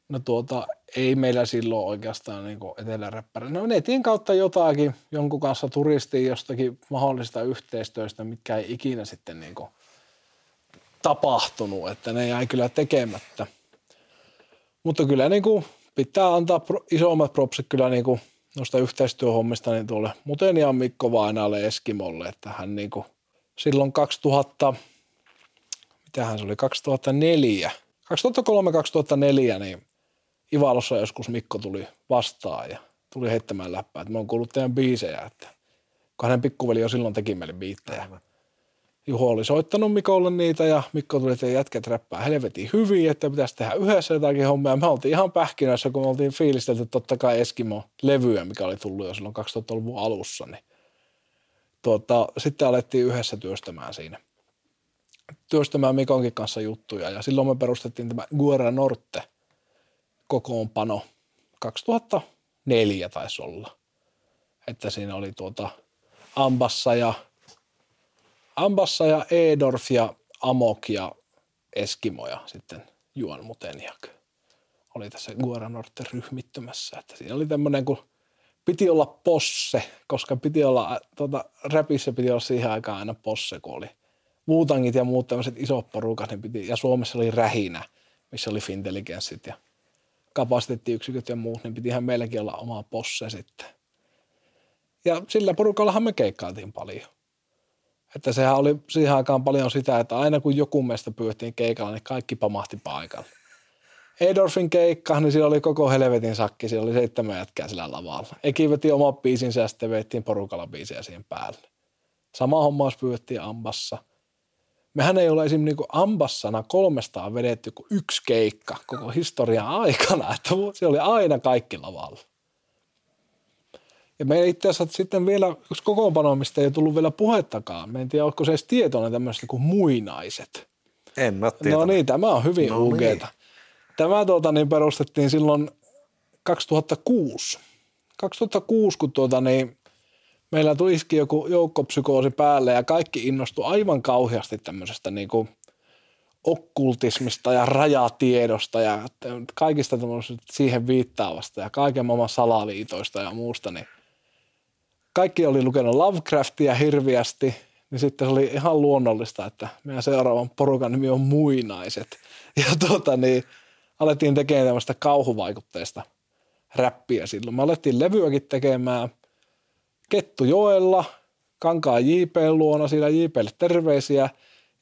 No tuota, ei meillä silloin oikeastaan niin eteläräppäri. No netin kautta jotakin, jonkun kanssa turistiin jostakin mahdollisista yhteistyöstä, mitkä ei ikinä sitten niin tapahtunut, että ne jäi kyllä tekemättä. Mutta kyllä niin kuin, pitää antaa pro, isommat propsit kyllä niin kuin, noista yhteistyöhommista niin tuolle Mutenian Mikko vainalle Eskimolle, että hän niin kuin, silloin kaksituhatta, mitähän se oli, kaksituhattaneljä, kaksituhattakolme kaksituhattaneljä, niin Ivalossa joskus Mikko tuli vastaan ja tuli heittämään läppää, että mä oon kuullut teidän biisejä, että kun hänen pikkuveli jo silloin teki meille biittejä. Juho oli soittanut Mikolle niitä ja Mikko tuli, että jätkät räppää helvetin hyvin, että pitäisi tehdä yhdessä jotakin hommia. Me oltiin ihan pähkinöissä, kun me oltiin fiilistelty totta kai Eskimo-levyä, mikä oli tullut jo silloin kaksituhattaluvun alussa. Niin tuota, sitten alettiin yhdessä työstämään siinä. työstämään Mikonkin kanssa juttuja, ja silloin me perustettiin tämä Guerra Norte kokoonpano kaksituhattaneljä taisi olla, että siinä oli tuota Ambassa ja, Ambassa ja Edorf ja Amok ja Ezkimo ja sitten Juan Muteniak oli tässä Guerra Norte ryhmittymässä, että siinä oli tämmöinen kuin piti olla posse, koska piti olla, tota, räpissä piti olla siihen aikaan aina posse, kun oli muutangit ja muut tämmöiset isot porukat, niin piti, ja Suomessa oli rähinä, missä oli fintelligenssit ja kapasiteettiyksiköt ja muut, niin pitihän meilläkin olla oma posse sitten. Ja sillä porukallahan me keikkailtiin paljon. Että sehän oli siihen aikaan paljon sitä, että aina kun joku meistä pyydettiin keikalla, niin kaikki pamahti paikalle. Edorfin keikka, niin siellä oli koko helvetin sakki, siellä oli seitsemän jätkää sillä lavalla. Eki veti oma biisinsä ja sitten veittiin porukalla biisiä siihen päälle. Sama homma pyydettiin Ambassa. Mehän ei ole esimerkiksi niin Ambassana kolmestaan vedetty kuin yksi keikka koko historian aikana, että siellä oli aina kaikki lavalla. Ja meillä itse asiassa sitten vielä yksi kokoonpano, mistä ei tullut vielä puhettakaan. Me en tiedä, oletko se edes tietoinen tämmöistä kuin Muinaiset. En mä tiedä. No niin, tämä on hyvin no ugeeta. Niin. Tämä tuota, niin perustettiin silloin kaksituhattakuusi. kaksituhattakuusi, kun tuota, niin, meillä tuli iski joku joukkopsykoosi päälle ja kaikki innostui aivan kauheasti tämmöisestä niin kuin okkultismista ja rajatiedosta ja kaikista tämmöisistä siihen viittaavasta ja kaiken maailman salaliitoista ja muusta, niin kaikki oli lukenut Lovecraftia hirviästi, niin sitten se oli ihan luonnollista, että meidän seuraavan porukan nimi on Muinaiset. Ja tuota niin, alettiin tekemään tämmöistä kauhuvaikutteista räppiä silloin. Me alettiin levyäkin tekemään Kettujoella, Kankaan J P:n luona, siellä J P:lle terveisiä.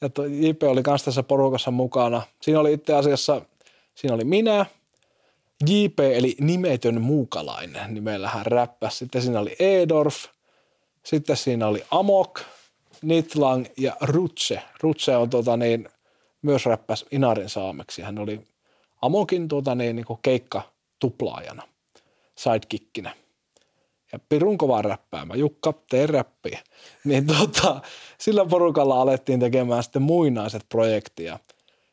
Ja J P oli kans tässä porukassa mukana. Siinä oli itse asiassa, siinä oli minä, J P eli nimetön muukalainen, nimellä hän räppäsi. Sitten siinä oli Edorf, sitten siinä oli Amok, Nitlan ja Rutse. Rutse on tota niin, myös räppäs Inarin saameksi. Hän oli Amokin tota niin, niin keikkatuplaajana, sidekickinä. Ja pirun kova räppäämä, Jukka, tee räppiä. Niin tota, sillä porukalla alettiin tekemään sitten Muinaiset projektia,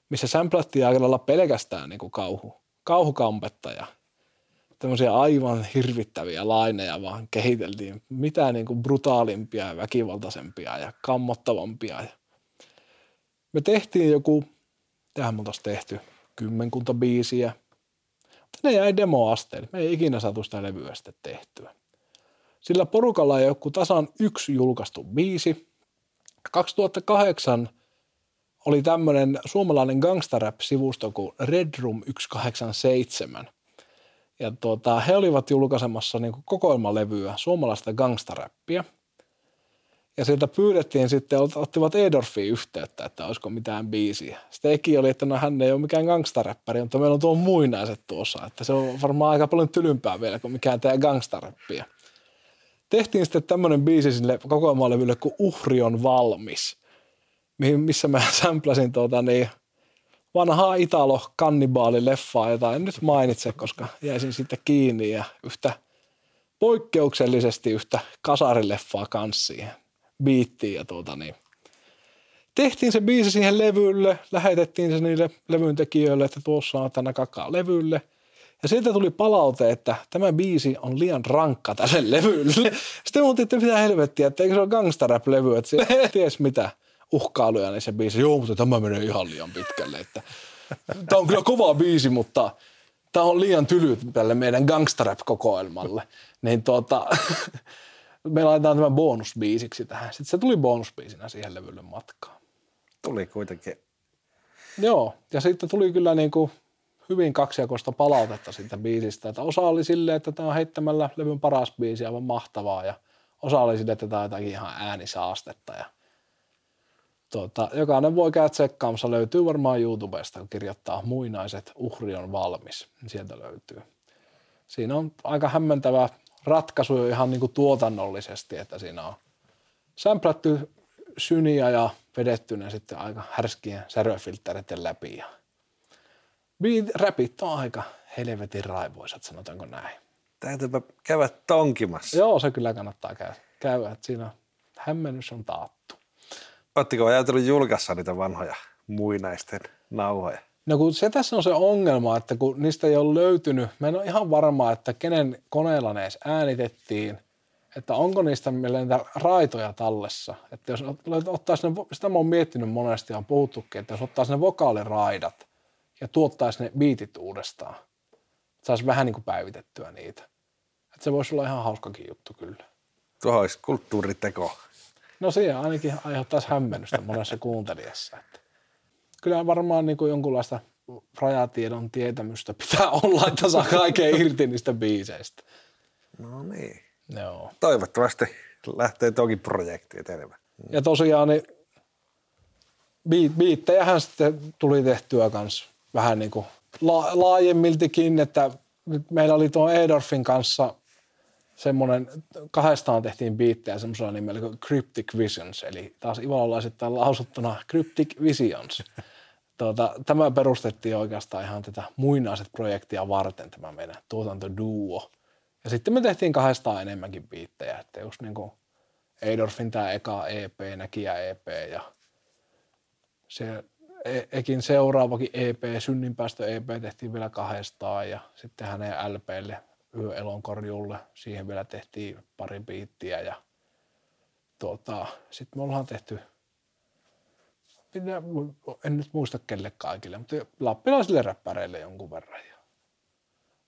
missä sämplättiin aika lailla pelkästään niin kuin kauhu, kauhukampetta ja tämmöisiä aivan hirvittäviä laineja vaan kehiteltiin. Mitä niin kuin brutaalimpia ja väkivaltaisempia ja kammottavampia. Me tehtiin joku, tähän me oltaisiin tehty kymmenkunta biisiä, mutta ne jäi demoasteelle. Me ei ikinä saatu sitä levyä sitten tehtyä. Sillä porukalla ei ole kuin tasan yksi julkaistu biisi. kaksituhattakahdeksan oli tämmöinen suomalainen gangsterrap-sivusto kuin Red Room yksi kahdeksan seitsemän. Ja tuota, he olivat julkaisemassa niin kuin kokoelmalevyä suomalaista gangsterrappia. Ja sieltä pyydettiin sitten, ottivat Edorfiin yhteyttä, että olisiko mitään biisiä. Sitten Eki oli, että no hän ei ole mikään gangsterräppäri, mutta meillä on tuo Muinaiset tuossa. Että se on varmaan aika paljon tylympää vielä kuin mikään tämä gangsterräppiä. Tehtiin sitten tämmöinen biisi sille kokoelmalevylle kuin Uhri on valmis, missä mä sämpläsin tuota niin vanhaa Italo-kannibaalileffaa, jota en nyt mainitse, koska jäisin siitä kiinni ja yhtä poikkeuksellisesti yhtä kasarileffaa kanssa siihen biittiin ja tuota niin. Tehtiin se biisi siihen levylle, lähetettiin se niille levyntekijöille, että tuossa on tänä kakaa levylle. Ja sieltä tuli palaute, että tämä biisi on liian rankka tälle levylle. Sitten muutin, että mitä helvettiä, että eikö se ole gangsterrap-levy, että siellä ei ties mitä uhkailuja, niin se biisi, joo, mutta tämä menee ihan liian pitkälle. Että, tämä on kyllä kova biisi, mutta tämä on liian tyly tälle meidän gangsterrap-kokoelmalle. Niin tuota, me laitetaan tämä bonusbiisiksi tähän. Sitten se tuli bonusbiisinä siihen levylle matkaan. Tuli kuitenkin. Joo, ja sitten tuli kyllä niin kuin hyvin kaksijakoista palautetta siitä biisistä. Että osa oli silleen, että tämä on heittämällä levyn paras biisi, aivan mahtavaa. Ja osa oli silleen, että tämä on jotakin ihan äänisaastetta. Ja tuota, jokainen voi käydä tsekkaamassa. Löytyy varmaan YouTubesta, kun kirjoittaa Muinaiset, Uhri on valmis. Sieltä löytyy. Siinä on aika hämmentävä ratkaisu jo ihan niin kuin tuotannollisesti, että siinä on sämplätty syniä ja vedetty ne sitten aika härskien säröfilttereiden läpi ja räpit on aika helvetin raivoisat, sanotaanko näin. Täytyypä käydä tonkimassa. Joo, se kyllä kannattaa käydä. käydä että siinä hämmennys on taattu. Oletteko ajatellut julkaista niitä vanhoja Muinaisten nauhoja? No kun se tässä on se ongelma, että kun niistä ei ole löytynyt, mä en ole ihan varma, että kenen koneella ne edes äänitettiin, että onko niistä meillä raitoja tallessa. Että jos ottaisi ne, sitä mä oon miettinyt monesti ja on puhuttukin, että jos ottaisi ne vokaaliraidat ja tuottaisi ne biitit uudestaan. Saisi vähän niin kuin päivitettyä niitä. Että se voisi olla ihan hauskakin juttu kyllä. Tuohon olisi kulttuuriteko. No siihen ainakin aiheuttaisi hämmennystä monessa kuuntelijassa. Että kyllä varmaan niin kuin jonkunlaista rajatiedon tietämystä pitää olla, että saa kaiken irti niistä biiseistä. No niin. Joo. Toivottavasti lähtee toki projekti etenemään. Ja tosiaan niin biittejähän sitten tuli tehtyä kans vähän niin kuin la- laajemmiltikin, että nyt meillä oli tuon Edorfin kanssa semmoinen, kahdestaan tehtiin biittejä semmoisella nimellä kuin Cryptic Visions, eli taas ivalolaisittain lausuttuna Cryptic Visions. Tuota, tämä perustettiin oikeastaan ihan tätä Muinaiset-projektia varten, tämä meidän tuotantoduo. Ja sitten me tehtiin kahdestaan enemmänkin biittejä, että just niin kuin Edorfin tämä eka E P, Näkijä E P ja se ekin seuraavakin E P, Synninpäästö E P tehtiin vielä kahdestaan ja sitten hänen L P:lle, Yö Elonkorjuulle, siihen vielä tehtiin pari biittiä ja tuota, sitten me ollaan tehty, en nyt muista kelle kaikille, mutta lappilaisille räppäreille jonkun verran.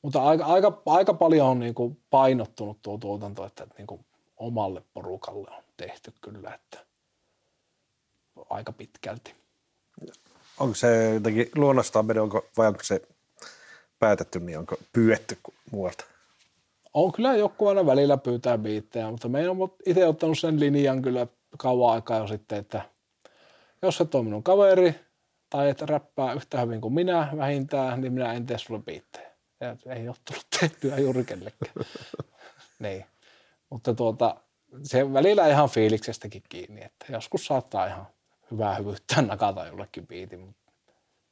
Mutta aika, aika, aika paljon on niin kuin painottunut tuo tuotanto, että niin kuin omalle porukalle on tehty kyllä, että aika pitkälti. Onko se jotenkin luonnostaan mennyt, onko, vai onko se päätetty, niin onko pyydetty muualta? On kyllä joku aina välillä pyytää biittejä, mutta me en ole itse ottanut sen linjan kyllä kauan aikaa jo sitten, että jos et ole minun kaveri tai et räppää yhtä hyvin kuin minä vähintään, niin minä en tee sulle biittejä. Ja ei ole tullut tehtyä juuri kellekään. Niin. Mutta tuota, se välillä ihan fiiliksestäkin kiinni, että joskus saattaa ihan hyvää hyvyyttä nakata jollekin biitin, mutta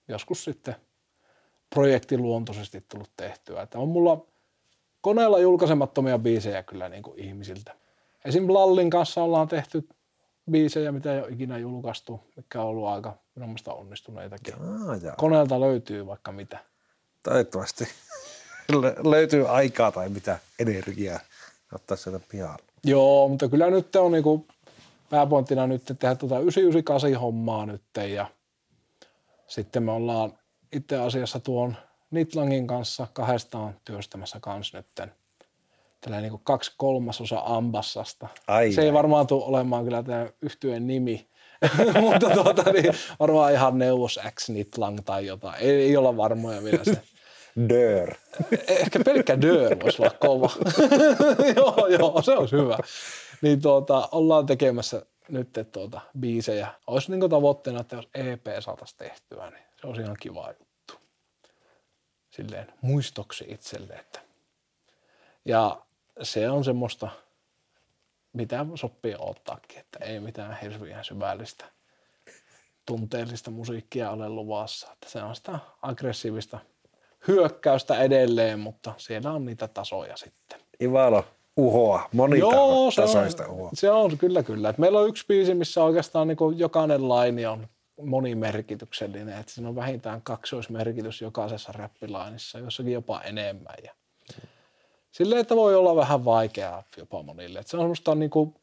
joskus sitten projektiluontoisesti tullut tehtyä. Että on mulla koneella julkaisemattomia biisejä kyllä niin kuin ihmisiltä. Esimerkiksi Lallin kanssa ollaan tehty biisejä, mitä ei ole ikinä julkaistu, mikä on ollut aika minun mielestä onnistuneitakin. Jaa, jaa. Koneelta löytyy vaikka mitä. Toivottavasti löytyy aikaa tai mitä energiaa ottaa sieltä pihalle. Joo, mutta kyllä nyt on niin kuin pääpointtina nyt tehdä tuota yhdeksänsataayhdeksänkymmentäkahdeksan-hommaa nyt ja sitten me ollaan itse asiassa tuon Nitlangin kanssa kahdestaan työstämässä kans nytten. Tällainen niin kuin kaksi kolmasosa Ambassasta. Ai se ei näin. Varmaan tule olemaan kyllä tämä yhtyeen nimi, mutta tuota, niin varmaan ihan Neuvos X Nitlang tai jotain. Ei, ei olla varmoja vielä se. Dör. Ehkä pelkkä Dör voisi olla kova. joo, joo, se olisi hyvä. Niin tuota, ollaan tekemässä nyt tuota, biisejä. Olisi niin tavoitteena, että jos E P saataisiin tehtyä, niin se olisi ihan kiva juttu. Silleen muistoksi itselle. Että. Ja se on semmoista, mitä sopii odottaakin, että ei mitään hirveän syvällistä, tunteellista musiikkia ole luvassa. Että se on sitä aggressiivista hyökkäystä edelleen, mutta siellä on niitä tasoja sitten. Ivalo. Uhoa, monitasoista uhoa. Se on kyllä, kyllä. Et meillä on yksi biisi, missä oikeastaan niin kuin jokainen laini on monimerkityksellinen. Et siinä on vähintään kaksoismerkitys jokaisessa räppilainissa, jossakin jopa enemmän. Ja silleen, että voi olla vähän vaikeaa jopa monille. Et se on semmoista niin kuin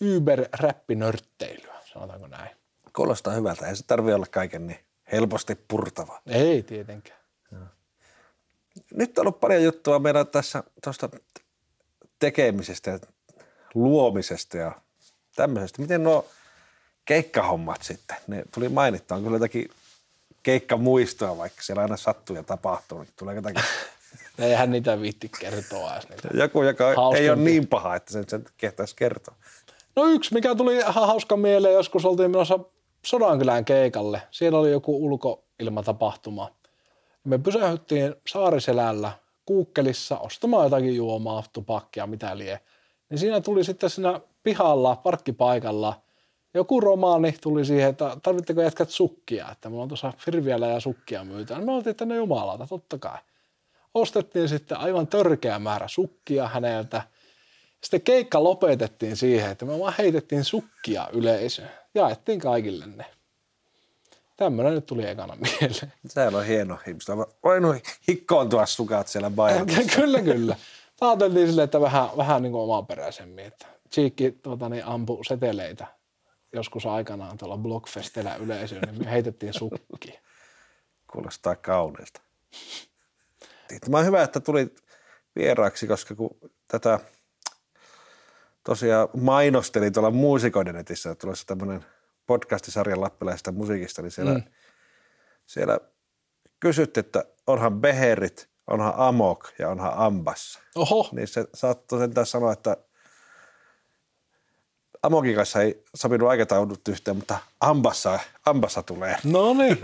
yber-räppinörtteilyä, sanotaanko näin. Kuulostaa hyvältä. Ei se tarvitse olla kaiken niin helposti purtava. Ei tietenkään. Ja. Nyt on ollut paljon juttua meillä tässä tuosta tekemisestä ja luomisesta ja tämmöisestä. Miten nuo keikkahommat sitten? Ne tuli mainittua. On kyllä jotakin keikkamuistoa, vaikka siellä aina sattuu ja tapahtuu. Niin tulee jotakin. Eihän niitä viitti kertoa edes. Joku, joka hauska ei ole miele. Niin paha, että sen, sen kehtäisi kertoa. No yksi, mikä tuli ihan hauska mieleen, joskus oltiin menossa Sodankylään keikalle. Siellä oli joku ulkoilmatapahtuma. Me pysähdyttiin Saariselällä Kuukkelissa ostamaan jotakin juomaa, tupakkia, mitä lie. Niin siinä tuli sitten siinä pihalla, parkkipaikalla, joku romaani tuli siihen, että tarvitteko jätkät sukkia, että mulla on tuossa firviällä ja sukkia myytään. Me oltiin tänne jumalauta, totta kai. Ostettiin sitten aivan törkeä määrä sukkia häneltä. Sitten keikka lopetettiin siihen, että me vaan heitettiin sukkia yleisöön. Jaettiin kaikille ne. Tämmöinen nyt tuli ekana mieleen. Täällä on hieno ihmistä. Olen voinut hikkoontua sukat siellä bailassa. Kyllä, kyllä. Taateltiin silleen, että vähän, vähän niin kuin omaperäisemmin. Cheekki tuota, niin ampui seteleitä joskus aikanaan tuolla Blockfestillä yleisöön, niin me heitettiin sukkiin. Kuulostaa kauniilta. Tämä on hyvä, että tulit vieraaksi, koska kun tätä tosiaan mainostelin tuolla muusikoiden netissä, että tulossa tämmöinen podcastisarjan lappilaisesta musiikista, niin siellä, mm. siellä kysyttiin, että onhan Beherit, onhan Amok ja onhan Ambassa. Oho. Niin se saattoi sentään sanoa, että Amokin kanssa ei sopinut aikataudut yhteen, mutta Ambassa, Ambassa tulee. No niin,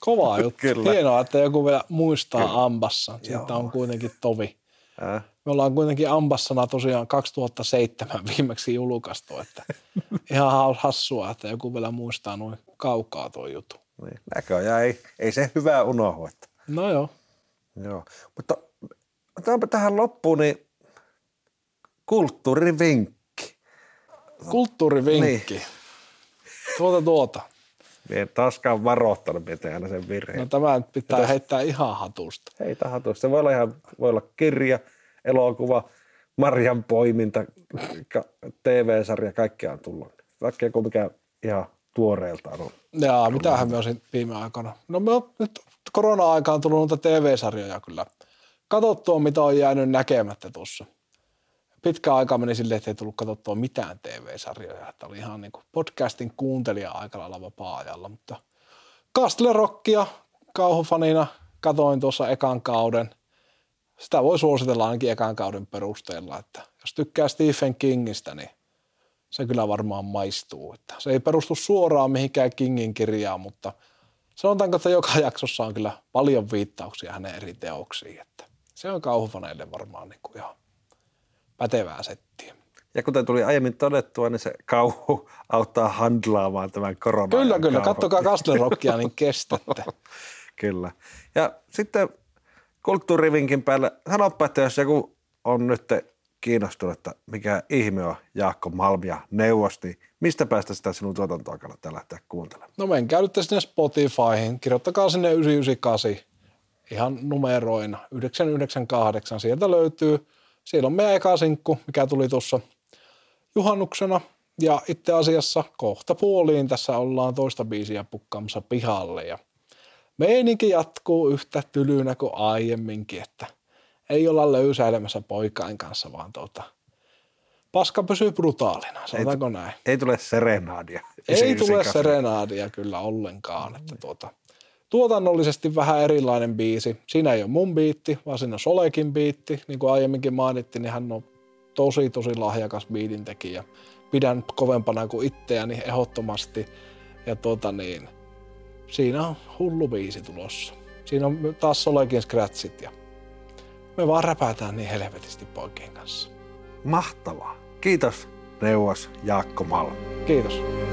kova juttu. Kyllä. Hienoa, että joku vielä muistaa Ambassa. Siitä joo. on kuitenkin tovi. Äh. Me ollaan kuitenkin Ambassana tosiaan kaksituhattaseitsemän viimeksi julkaistu, että ihan hassua, että joku vielä muistaa noin kaukaa tuo juttu. Niin, näköjään ei, ei se hyvää unohdu. No joo. Joo, mutta otetaanpa tähän loppuun niin kulttuurivinkki. Kulttuurivinkki? Niin. Tuota tuota. Minä en taaskaan varoittanut, miten aina sen virheen. No tämä pitää täs... heittää ihan hatusta. Heitä hatusta. Se voi olla, ihan, voi olla kirja, elokuva, marjan poiminta, T V-sarja, kaikkea on tullut. Vaikka joku mikä ihan tuoreeltaan on. Jaa, mitähän me olisin viime aikoina. No me on nyt korona-aikaan tullut noita T V-sarjoja kyllä. Katsottua, mitä on jäänyt näkemättä tuossa. Pitkä aika meni silleen, että ei tullut katsottua mitään T V-sarjoja. Että oli ihan niin kuin podcastin kuuntelija-aikalailla vapaa-ajalla. Mutta Castlerockia kauhufanina katoin tuossa ekan kauden. Sitä voi suositella ainakin ekan kauden perusteella. Että jos tykkää Stephen Kingistä, niin se kyllä varmaan maistuu. Että se ei perustu suoraan mihinkään Kingin kirjaan, mutta sanotaanko, että joka jaksossa on kyllä paljon viittauksia hänen eri teoksiin. Että se on kauhufaneille varmaan niin kuin ihan pätevää settiä. Ja kuten tuli aiemmin todettua, niin se kauhu auttaa handlaamaan tämän koronan. Kyllä, kyllä. Kauhu. Kattokaa Castlerockia, niin kestätte. Kyllä. Ja sitten kulttuurivinkin päälle sanoppa, että jos joku on nyt kiinnostunut, että mikä ihme on Jaakko Malm ja Neuvos, niin mistä päästä sitä sinun tuotantoa kannattaa lähteä kuuntelemaan? No menkää nyt sinne Spotifyhin, kirjoittakaa sinne yhdeksänsataayhdeksänkymmentäkahdeksan ihan numeroina, yhdeksän yhdeksän kahdeksan, sieltä löytyy. Siellä on meidän eka sinkku, mikä tuli tuossa juhannuksena ja itse asiassa kohta puoliin tässä ollaan toista biisiä pukkaamassa pihalle ja meininki jatkuu yhtä tylyynä kuin aiemminkin, että ei olla löysäilemässä poikain kanssa, vaan tuota, paska pysyy brutaalina, sanotaanko ei, näin. Ei tule serenaadia. Ei tule kanssa. serenaadia kyllä ollenkaan. Mm. Että tuota, tuotannollisesti vähän erilainen biisi. Siinä ei ole mun biitti, vaan siinä on Solekin biitti. Niin kuin aiemminkin mainittiin, niin hän on tosi, tosi lahjakas biitintekijä. Pidän kovempana kuin itseäni ehdottomasti. Ja tuota niin, siinä on hullu biisi tulossa. Siinä on taas Solekin scratchit ja me vaan räpätään niin helvetisti poikien kanssa. Mahtavaa. Kiitos Neuvos Jaakko Malm. Kiitos.